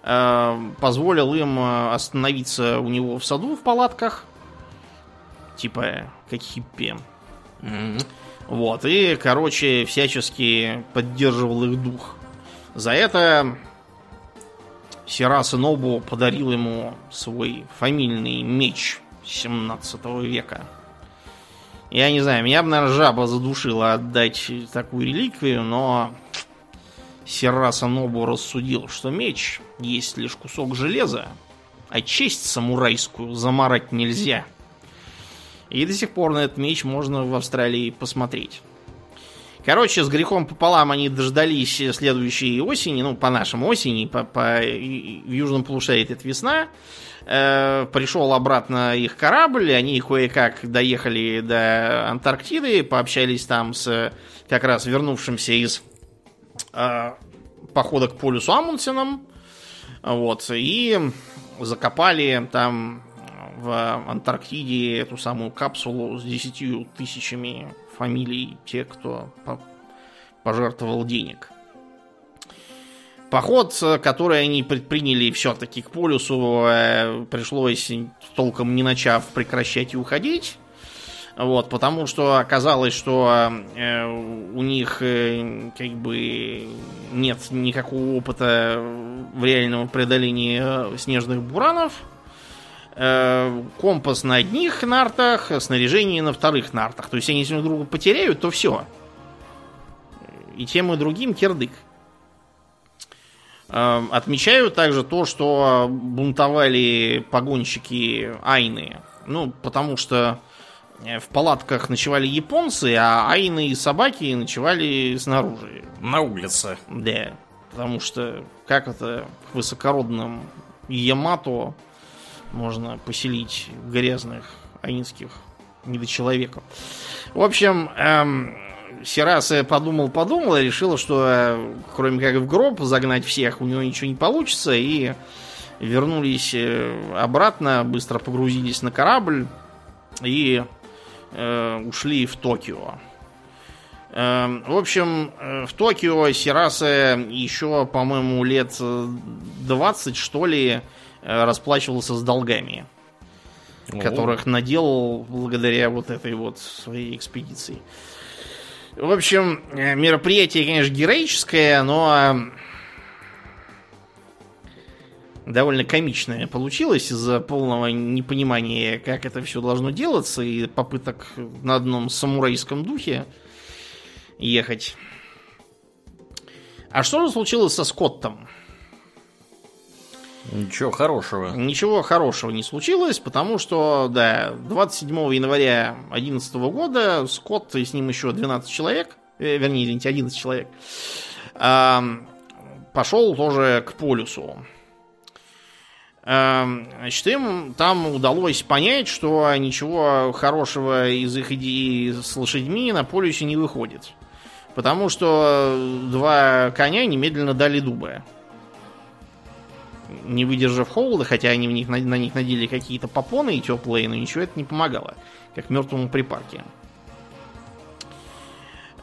позволил им остановиться у него в саду в палатках, типа как хиппи. Mm-hmm. Вот, и, короче, всячески поддерживал их дух. За это Сирасэ Нобу подарил ему свой фамильный меч семнадцатого века. Я не знаю, меня бы, наверное, жаба задушила отдать такую реликвию, но Сирасэ Нобу рассудил, что меч есть лишь кусок железа, а честь самурайскую замарать нельзя. И до сих пор на этот меч можно в Австралии посмотреть. Короче, с грехом пополам они дождались следующей осени, ну, по нашему осени, по, по южному полушарию это весна. Э, пришел обратно их корабль, они кое-как доехали до Антарктиды, пообщались там с как раз вернувшимся из э, похода к полюсу Амундсеном, вот, и закопали там в Антарктиде эту самую капсулу с десятью тысячами фамилий тех, кто пожертвовал денег. Поход, который они предприняли все-таки к полюсу, пришлось, толком не начав, прекращать и уходить. Вот, потому что оказалось, что у них как бы нет никакого опыта в реальном преодолении снежных буранов. Компас на одних нартах, снаряжение на вторых нартах. То есть, они, если друг друга потеряют, то все. И тем и другим кирдык. Отмечаю также то, что бунтовали погонщики Айны. Ну, потому что в палатках ночевали японцы, а Айны и собаки ночевали снаружи. На улице. Да, потому что как это в высокородном Ямато можно поселить грязных айнских недочеловеков. В общем, эм, Сирасэ подумал-подумал и решил, что э, кроме как в гроб загнать всех у него ничего не получится. И вернулись обратно, быстро погрузились на корабль и э, ушли в Токио. В общем, в Токио Сирасэ еще, по-моему, лет двадцать, что ли, расплачивался с долгами, О. которых наделал благодаря вот этой вот своей экспедиции. В общем, мероприятие, конечно, героическое, но довольно комичное получилось из-за полного непонимания, как это все должно делаться, и попыток на одном самурайском духе ехать. А что же случилось со Скоттом? Ничего хорошего. Ничего хорошего не случилось, потому что, да, двадцать седьмого января две тысячи одиннадцатого года Скотт и с ним еще двенадцать человек, вернее, извините, одиннадцать человек, пошел тоже к полюсу. Значит, им там удалось понять, что ничего хорошего из их идеи с лошадьми на полюсе не выходит. Потому что два коня немедленно дали дуба. не выдержав холода, хотя они в них, на, на них надели какие-то попоны и теплые, но ничего это не помогало, как мертвому припарке.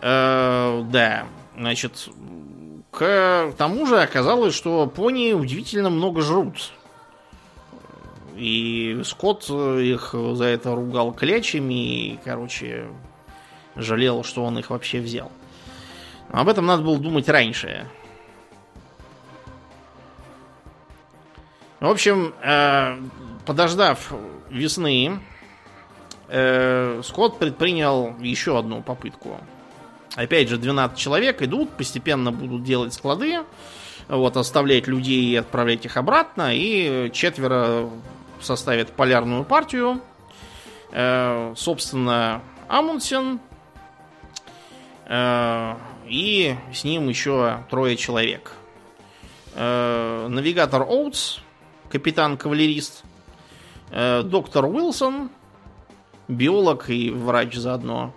Э, да, значит, к тому же оказалось, что пони удивительно много жрут. И Скотт их за это ругал клячами и, короче, жалел, что он их вообще взял. Об этом надо было думать раньше. В общем, подождав весны, Скотт предпринял еще одну попытку. Опять же, двенадцать человек идут, постепенно будут делать склады, вот, оставлять людей и отправлять их обратно, и четверо составят полярную партию. Собственно, Амундсен и с ним еще трое человек. Навигатор Оутс, капитан-кавалерист, доктор Уилсон, биолог и врач заодно,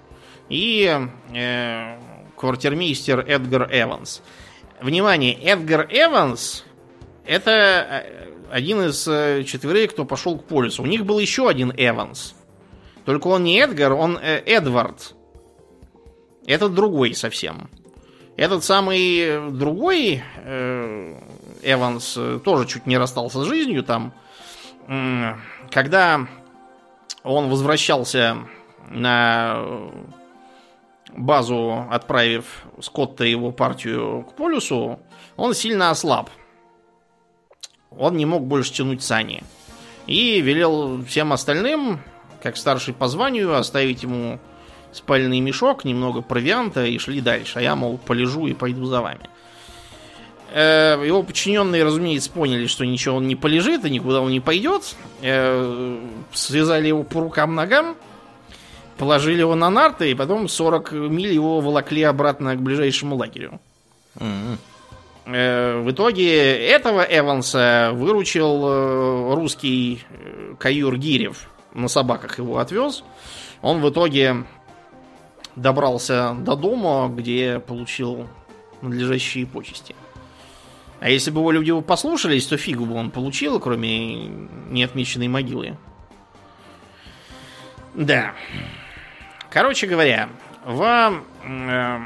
и э, квартирмейстер Эдгар Эванс. Внимание, Эдгар Эванс — это один из четверых, кто пошел к полюсу. У них был еще один Эванс. Только он не Эдгар, он э, Эдвард. Этот другой совсем. Этот самый другой э, Эванс тоже чуть не расстался с жизнью там. Когда он возвращался на базу, отправив Скотта и его партию к полюсу, он сильно ослаб. Он не мог больше тянуть сани. И велел всем остальным, как старший по званию, оставить ему спальный мешок, немного провианта и шли дальше. А я, мол, полежу и пойду за вами. Его подчиненные, разумеется, поняли, что ничего он не полежит и никуда он не пойдет. Связали его по рукам-ногам, положили его на нарты, и потом сорок миль его волокли обратно к ближайшему лагерю. Mm-hmm. В итоге этого Эванса выручил русский каюр Гирев. На собаках его отвез. Он в итоге добрался до дома, где получил надлежащие почести. А если бы его люди его послушались, то фигу бы он получил, кроме неотмеченной могилы. Да. Короче говоря, в э,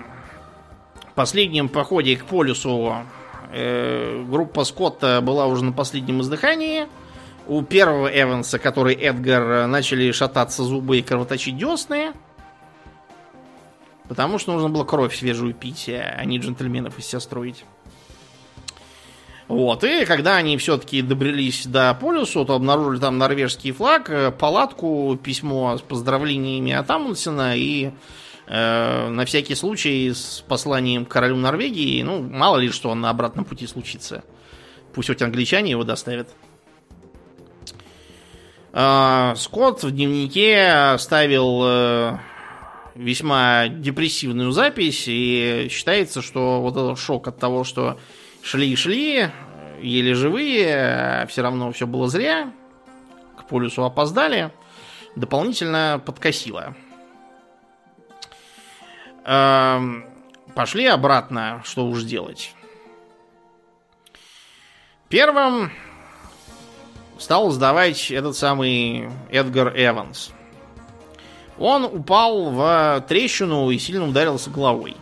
последнем походе к полюсу э, группа Скотта была уже на последнем издыхании. У первого Эванса, который Эдгар, начали шататься зубы и кровоточить десны. Потому что нужно было кровь свежую пить, а не джентльменов из себя строить. Вот, и когда они все-таки добрались до полюса, то обнаружили там норвежский флаг, палатку, письмо с поздравлениями от Амундсена и э, на всякий случай с посланием к королю Норвегии. Ну, мало ли что на обратном пути случится. Пусть хоть англичане его доставят. Э, Скотт в дневнике оставил э, весьма депрессивную запись, и считается, что вот этот шок от того, что шли-шли, еле живые, а все равно все было зря, к полюсу опоздали, дополнительно подкосило. Эм, пошли обратно, что уж делать. Первым стал сдавать этот самый Эдгар Эванс. Он упал в трещину и сильно ударился головой.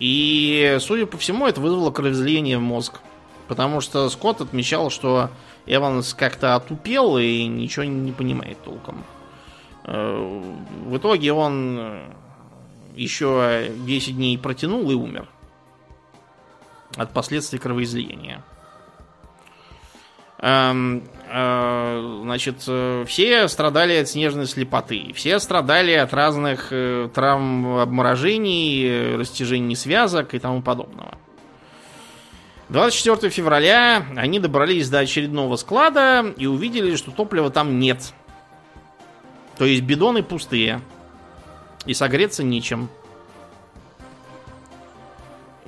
И, судя по всему, это вызвало кровоизлияние в мозг. Потому что Скотт отмечал, что Эванс как-то отупел и ничего не понимает толком. В итоге он еще десять дней протянул и умер от последствий кровоизлияния. Значит, все страдали от снежной слепоты, все страдали от разных травм, обморожений, растяжений связок и тому подобного. двадцать четвёртого февраля они добрались до очередного склада и увидели, что топлива там нет. То есть бидоны пустые и согреться нечем.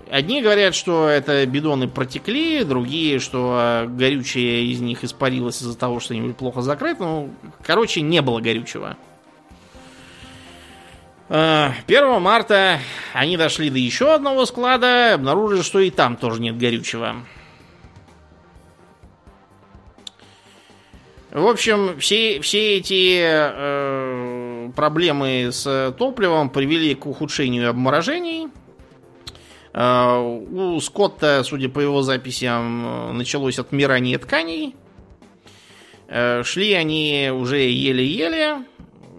Одни говорят, что это бидоны протекли, другие, что горючее из них испарилось из-за того, что они плохо закрыты. Ну, короче, не было горючего. первого марта они дошли до еще одного склада, обнаружили, что и там тоже нет горючего. В общем, все, все эти э, проблемы с топливом привели к ухудшению обморожений. Э, у Скотта, судя по его записям, началось отмирание тканей. Э, шли они уже еле-еле.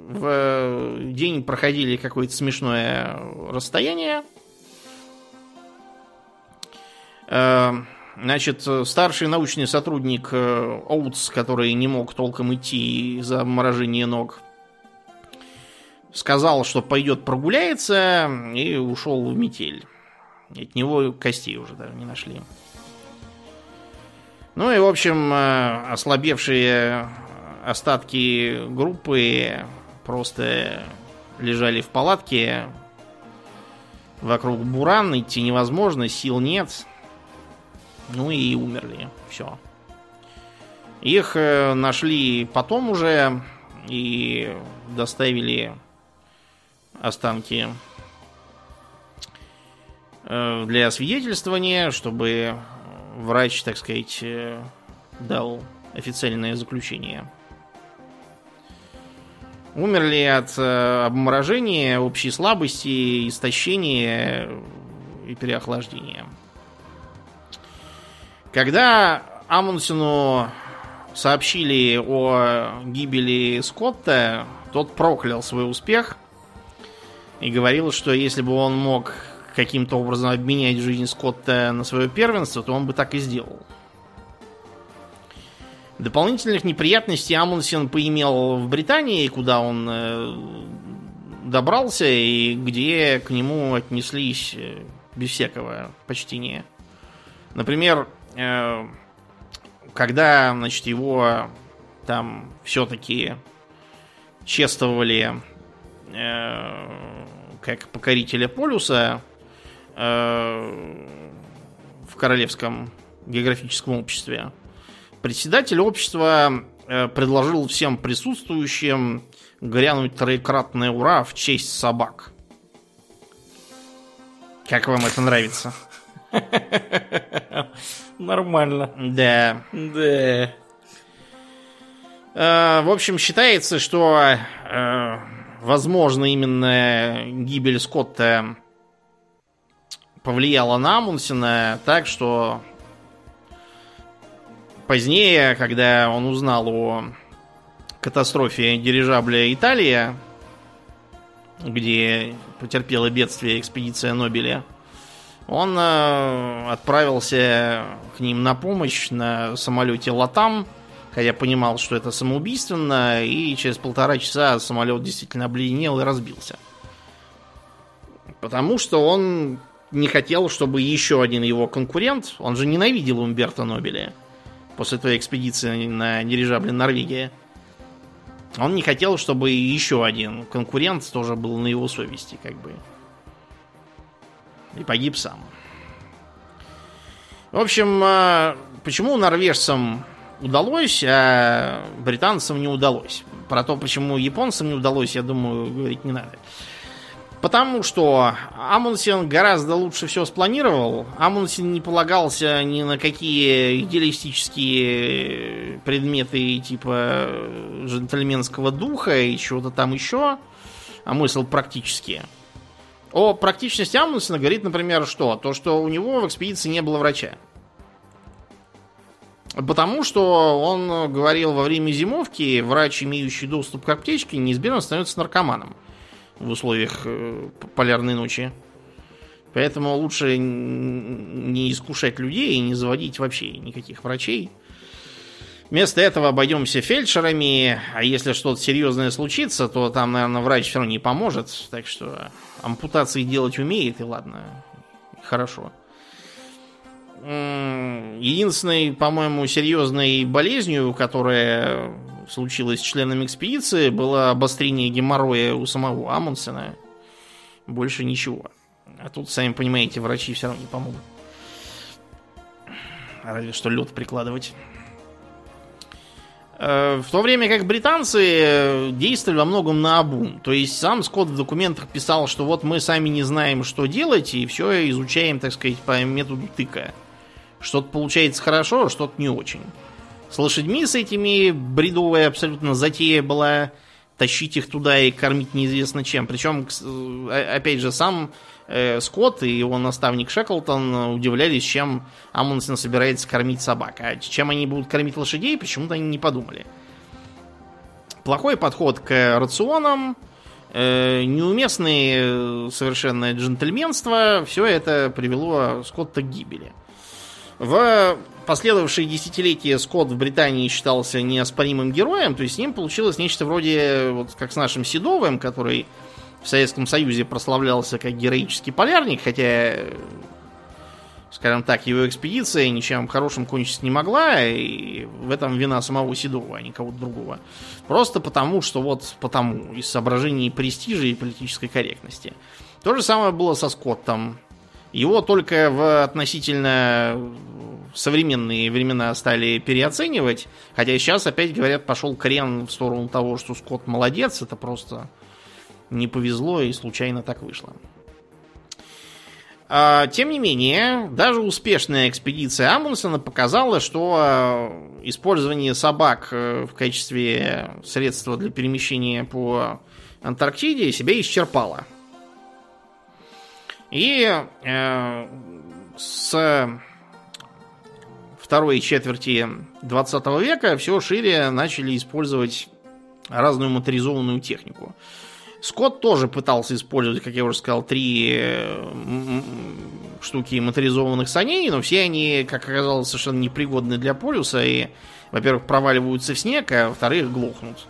В день проходили какое-то смешное расстояние. Э, Значит, старший научный сотрудник Оутс, который не мог толком идти из-за обморожения ног, сказал, что пойдет прогуляется, и ушел в метель. От него костей уже даже не нашли. Ну и, в общем, ослабевшие остатки группы просто лежали в палатке. Вокруг буран, идти невозможно, сил нет. Ну и умерли. Все. Их нашли потом уже и доставили останки для освидетельствования, чтобы врач, так сказать, дал официальное заключение. Умерли от обморожения, общей слабости, истощения и переохлаждения. Когда Амундсену сообщили о гибели Скотта, тот проклял свой успех и говорил, что если бы он мог каким-то образом обменять жизнь Скотта на свое первенство, то он бы так и сделал. Дополнительных неприятностей Амундсен поимел в Британии, куда он добрался и где к нему отнеслись без всякого почтения. Например, когда, значит, его там все-таки чествовали э, как покорителя полюса э, в Королевском географическом обществе, председатель общества э, предложил всем присутствующим грянуть троекратное «Ура» в честь собак. Как вам это нравится? Нормально. Да. Да. Э, в общем, считается, что э, возможно, именно гибель Скотта повлияла на Амундсена так, что позднее, когда он узнал о катастрофе дирижабля «Италия», где потерпела бедствие экспедиция Нобеля, он отправился к ним на помощь на самолете «Латам», хотя понимал, что это самоубийственно, и через полтора часа самолет действительно обледенел и разбился. Потому что он не хотел, чтобы еще один его конкурент, он же ненавидел Умберто Нобеля после той экспедиции на дирижабле «Норвегия», он не хотел, чтобы еще один конкурент тоже был на его совести, как бы. И погиб сам. В общем, почему норвежцам удалось, а британцам не удалось? Про то, почему японцам не удалось, я думаю, говорить не надо. Потому что Амундсен гораздо лучше все спланировал. Амундсен не полагался ни на какие идеалистические предметы типа джентльменского духа и чего-то там еще. А мысль практически. О практичности Амундсена говорит, например, что? То, что у него в экспедиции не было врача. Потому что он говорил, во время зимовки врач, имеющий доступ к аптечке, неизбежно становится наркоманом в условиях полярной ночи. Поэтому лучше не искушать людей и не заводить вообще никаких врачей. Вместо этого обойдемся фельдшерами, а если что-то серьезное случится, то там, наверное, врач все равно не поможет, так что ампутации делать умеет, и ладно, хорошо. Единственной, по-моему, серьезной болезнью, которая случилась с членами экспедиции, было обострение геморроя у самого Амундсена. Больше ничего. А тут, сами понимаете, врачи все равно не помогут. Разве что лед прикладывать. В то время как британцы действовали во многом наобум. То есть сам Скотт в документах писал, что вот мы сами не знаем, что делать, и все изучаем, так сказать, по методу тыка. Что-то получается хорошо, а что-то не очень. С лошадьми с этими бредовая абсолютно затея была тащить их туда и кормить неизвестно чем. Причем, опять же, сам э, Скотт и его наставник Шеклтон удивлялись, чем Амундсен собирается кормить собак. А чем они будут кормить лошадей, почему-то они не подумали. Плохой подход к рационам, э, неуместное совершенно джентльменство, все это привело Скотта к гибели. В последовавшие десятилетия Скотт в Британии считался неоспоримым героем, то есть с ним получилось нечто вроде, вот как с нашим Седовым, который в Советском Союзе прославлялся как героический полярник, хотя, скажем так, его экспедиция ничем хорошим кончиться не могла, и в этом вина самого Седова, а не кого-то другого. Просто потому, что вот потому, из соображений престижа и политической корректности. То же самое было со Скоттом. Его только в относительно современные времена стали переоценивать, хотя сейчас опять, говорят, пошел крен в сторону того, что Скотт молодец, это просто не повезло и случайно так вышло. Тем не менее, даже успешная экспедиция Амундсена показала, что использование собак в качестве средства для перемещения по Антарктиде себя исчерпало. И э, с второй четверти двадцатого века все шире начали использовать разную моторизованную технику. Скотт тоже пытался использовать, как я уже сказал, три штуки моторизованных саней, но все они, как оказалось, совершенно непригодны для полюса и, во-первых, проваливаются в снег, а во-вторых, глохнут.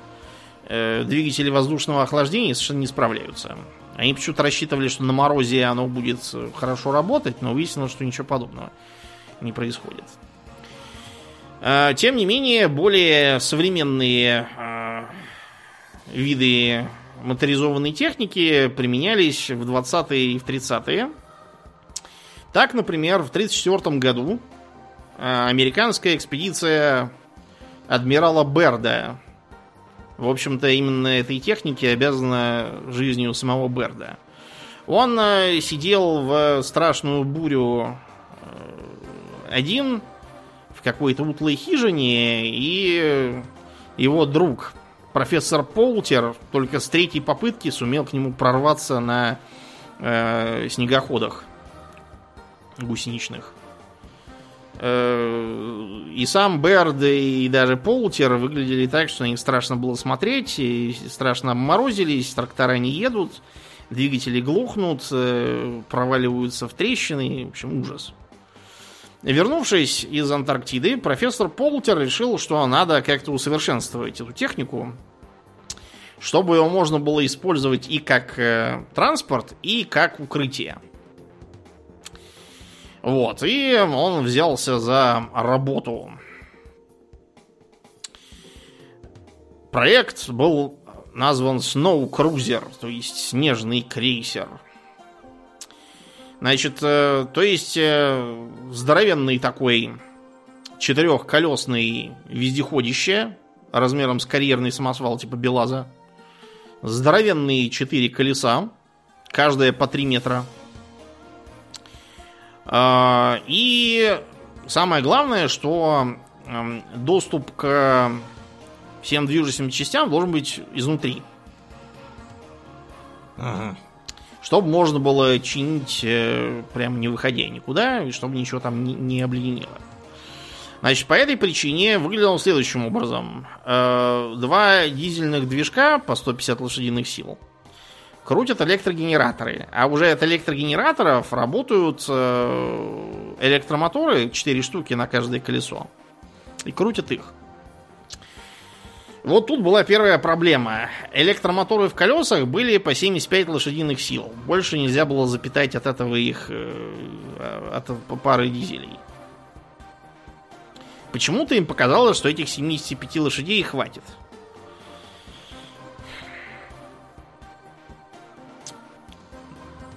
Э, двигатели воздушного охлаждения совершенно не справляются. Они почему-то рассчитывали, что на морозе оно будет хорошо работать, но выяснилось, что ничего подобного не происходит. Тем не менее, более современные виды моторизованной техники применялись в двадцатые и в тридцатые. Так, например, в тысяча девятьсот тридцать четвёртом году американская экспедиция адмирала Берда, в общем-то, именно этой технике обязана жизнью самого Берда. Он сидел в страшную бурю один в какой-то утлой хижине, и его друг, профессор Полтер, только с третьей попытки сумел к нему прорваться на э, снегоходах гусеничных. И сам Берд, и даже Полтер выглядели так, что на них страшно было смотреть, и страшно обморозились, трактора не едут, двигатели глохнут, проваливаются в трещины, в общем, ужас. Вернувшись из Антарктиды, профессор Полтер решил, что надо как-то усовершенствовать эту технику, чтобы его можно было использовать и как транспорт, и как укрытие. Вот, и он взялся за работу. Проект был назван Snow Cruiser, то есть снежный крейсер. Значит, то есть здоровенный такой четырехколесный вездеходище размером с карьерный самосвал типа Белаза. Здоровенные четыре колеса, каждое по три метра. И самое главное, что доступ к всем движущим частям должен быть изнутри. Ага. Чтобы можно было чинить, прям не выходя никуда, и чтобы ничего там не обледенело. Значит, по этой причине выглядел он следующим образом. Два дизельных движка по сто пятьдесят лошадиных сил. Крутят электрогенераторы. А уже от электрогенераторов работают электромоторы, четыре штуки на каждое колесо. И крутят их. Вот тут была первая проблема. Электромоторы в колесах были по семьдесят пять лошадиных сил. Больше нельзя было запитать от этого их, от пары дизелей. Почему-то им показалось, что этих семидесяти пяти лошадей хватит.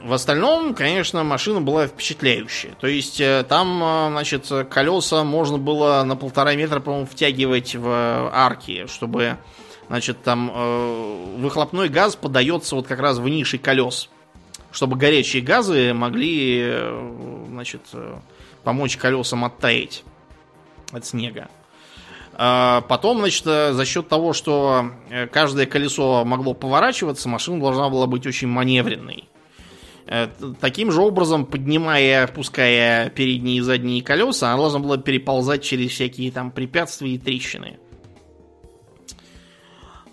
В остальном, конечно, машина была впечатляющая. То есть там, значит, колеса можно было на полтора метра, по-моему, втягивать в арки, чтобы, значит, там э, выхлопной газ подается вот как раз в ниши колес, чтобы горячие газы могли, э, значит, помочь колесам оттаять от снега. Потом, значит, за счет того, что каждое колесо могло поворачиваться, машина должна была быть очень маневренной. Таким же образом, поднимая и опуская передние и задние колеса, она должна была переползать через всякие там препятствия и трещины.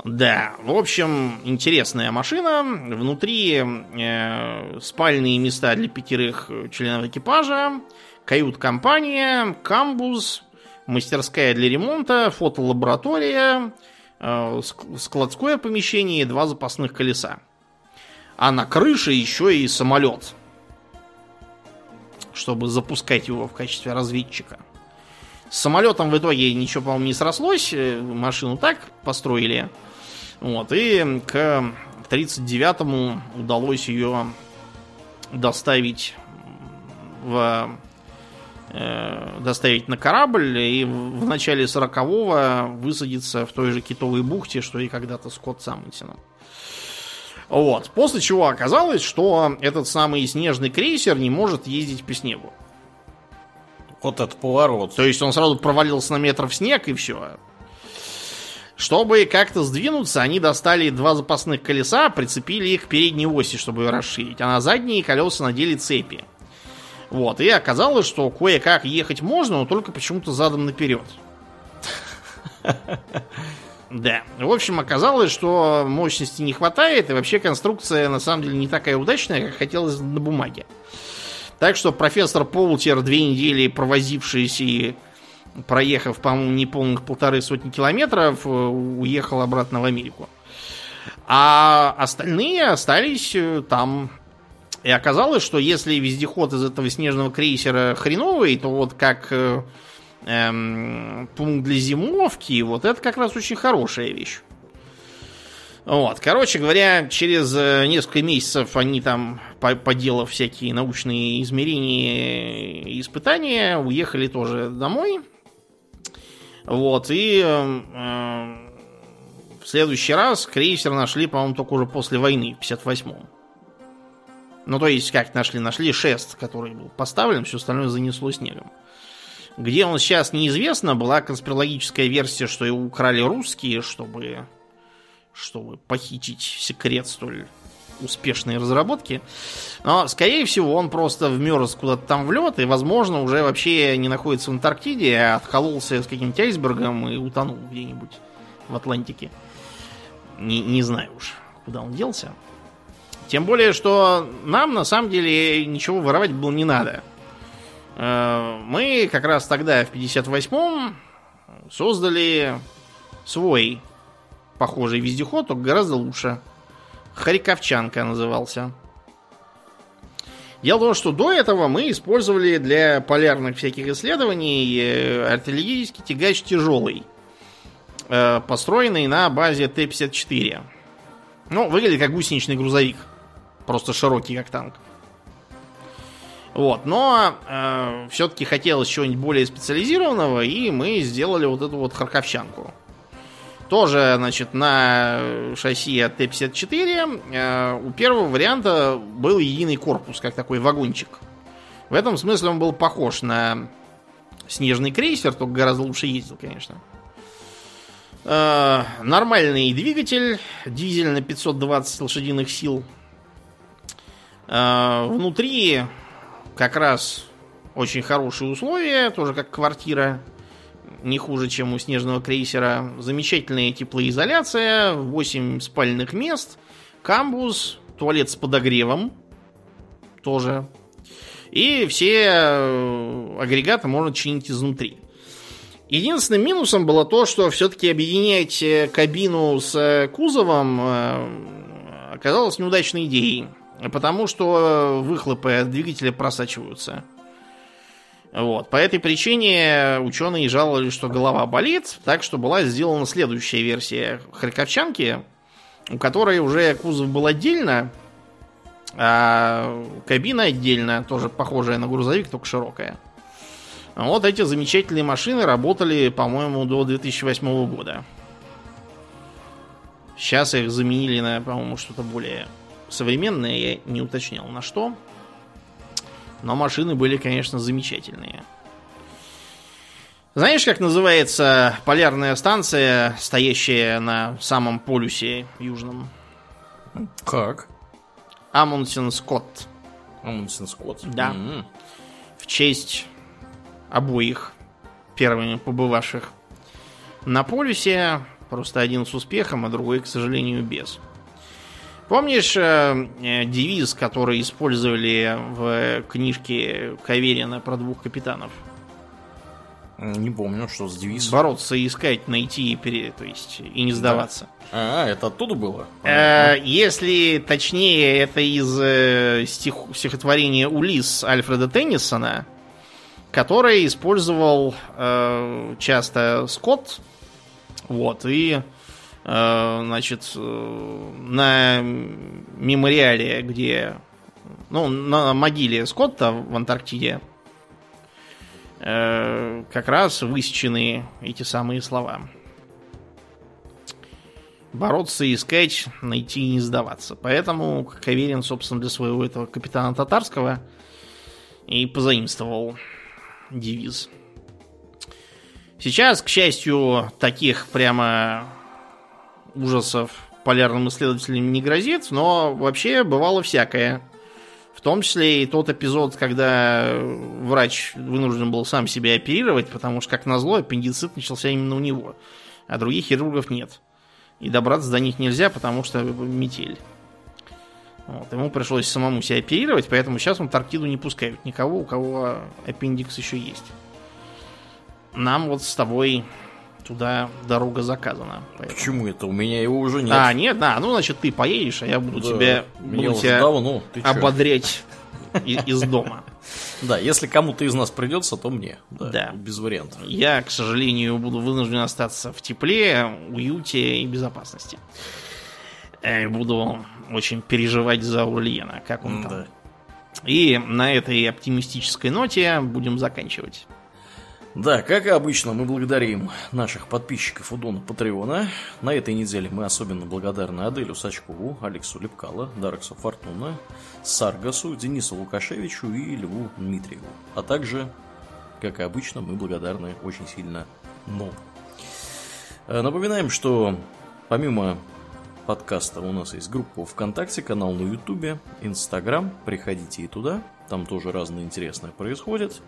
Да, в общем, интересная машина. Внутри э, спальные места для пятерых членов экипажа, кают-компания, камбуз, мастерская для ремонта, фотолаборатория, э, складское помещение и два запасных колеса. А на крыше еще и самолет, чтобы запускать его в качестве разведчика. С самолетом в итоге ничего, по-моему, не срослось. Машину так построили. Вот, и к тридцать девятому удалось ее доставить в, э, доставить на корабль. И в, в начале сорокового высадиться в той же Китовой бухте, что и когда-то Скотт с Амундсеном. Вот. После чего оказалось, что этот самый снежный крейсер не может ездить по снегу. Вот этот поворот. То есть он сразу провалился на метр в снег и все. Чтобы как-то сдвинуться, они достали два запасных колеса, прицепили их к передней оси, чтобы ее расширить. А на задние колеса надели цепи. Вот. И оказалось, что кое-как ехать можно, но только почему-то задом наперед. Да. В общем, оказалось, что мощности не хватает, и вообще конструкция на самом деле не такая удачная, как хотелось на бумаге. Так что профессор Полтер, две недели провозившийся и проехав, по-моему, неполных полторы сотни километров, уехал обратно в Америку. А остальные остались там. И оказалось, что если вездеход из этого снежного крейсера хреновый, то вот как... Эм, пункт для зимовки, вот это как раз очень хорошая вещь. Вот, короче говоря, через несколько месяцев они там, поделав всякие научные измерения и испытания, уехали тоже домой. Вот, и э, в следующий раз крейсер нашли, по-моему, только уже после войны, в пятьдесят восьмом. Ну, то есть, как нашли? Нашли шест, который был поставлен, все остальное занесло снегом. Где он сейчас, неизвестно. Была конспирологическая версия, что его украли русские, чтобы, чтобы похитить секрет столь успешной разработки. Но, скорее всего, он просто вмерз куда-то там в лед и, возможно, уже вообще не находится в Антарктиде, а откололся с каким-то айсбергом и утонул где-нибудь в Атлантике. Не, не знаю уж, куда он делся. Тем более, что нам, на самом деле, ничего воровать было не надо. Мы как раз тогда, в пятьдесят восьмом, создали свой похожий вездеход, только гораздо лучше. Харьковчанка назывался. Дело в том, что до этого мы использовали для полярных всяких исследований артиллерийский тягач тяжелый, построенный на базе Т пятьдесят четыре. Ну, выглядит как гусеничный грузовик, просто широкий, как танк. Вот, но э, все-таки хотелось чего-нибудь более специализированного, и мы сделали вот эту вот харьковчанку. Тоже, значит, на шасси от Т пятьдесят четыре э, у первого варианта был единый корпус, как такой вагончик. В этом смысле он был похож на снежный крейсер, только гораздо лучше ездил, конечно. Э, нормальный двигатель, дизель на пятьсот двадцать лошадиных сил. Э, внутри... Как раз очень хорошие условия, тоже как квартира, не хуже, чем у снежного крейсера. Замечательная теплоизоляция, восемь спальных мест, камбуз, туалет с подогревом тоже. И все агрегаты можно чинить изнутри. Единственным минусом было то, что все-таки объединять кабину с кузовом оказалось неудачной идеей. Потому что выхлопы от двигателя просачиваются. Вот. По этой причине ученые жаловались, что голова болит. Так что была сделана следующая версия харьковчанки, у которой уже кузов был отдельно, а кабина отдельно, тоже похожая на грузовик, только широкая. Вот эти замечательные машины работали, по-моему, до две тысячи восьмого года. Сейчас их заменили на, по-моему, что-то более... современные, я не уточнял на что. Но машины были, конечно, замечательные. Знаешь, как называется полярная станция, стоящая на самом полюсе южном? Как? Амундсен Скотт. Амундсен Скотт? Да. Mm-hmm. В честь обоих первыми побывавших на полюсе. Просто один с успехом, а другой, к сожалению, без. Помнишь э, девиз, который использовали в книжке Каверина про двух капитанов? Не помню, что с девизом. Бороться, искать, найти и, пере... то есть, и не сдаваться. Да. А, это оттуда было? А, если точнее, это из стих... стихотворения «Улисс» Альфреда Теннисона, который использовал э, часто Скотт. Вот, и э, значит, на мемориале, где... Ну, на могиле Скотта в Антарктиде как раз высечены эти самые слова. Бороться, искать, найти и не сдаваться. Поэтому Каверин, собственно, для своего этого капитана Татарского и позаимствовал девиз. Сейчас, к счастью, таких прямо ужасов полярным исследователям не грозит, но вообще бывало всякое. В том числе и тот эпизод, когда врач вынужден был сам себя оперировать, потому что, как назло, аппендицит начался именно у него, а других хирургов нет. И добраться до них нельзя, потому что метель. Вот, ему пришлось самому себя оперировать, поэтому сейчас в Антарктиду не пускают никого, у кого аппендикс еще есть. Нам вот с тобой туда дорога заказана. Поэтому. Почему это? У меня его уже нет. А, нет, да. Ну, значит, ты поедешь, а я буду да, тебя, буду тебя давно. Ободрять из дома. Да, если кому-то из нас придется, то мне. Да. Без вариантов. Я, к сожалению, буду вынужден остаться в тепле, уюте и безопасности. Буду очень переживать за Ульена, как он там. И на этой оптимистической ноте будем заканчивать. Да, как и обычно, мы благодарим наших подписчиков у Дона Патреона. На этой неделе мы особенно благодарны Аделю Сачкову, Алексу Лепкало, Дарексу Фортуна, Саргасу, Денису Лукашевичу и Льву Дмитриеву. А также, как и обычно, мы благодарны очень сильно Нобу. Напоминаем, что помимо подкаста у нас есть группа ВКонтакте, канал на Ютубе, Инстаграм. Приходите и туда, там тоже разное интересное происходит.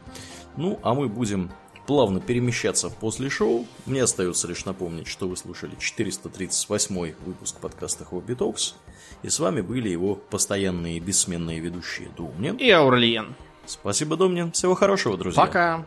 Ну, а мы будем... плавно перемещаться после шоу. Мне остается лишь напомнить, что вы слушали четыреста тридцать восьмой выпуск подкаста Hobby Talks. И с вами были его постоянные бессменные ведущие Домнин и Аурлиен. Спасибо, Домнин. Всего хорошего, друзья. Пока.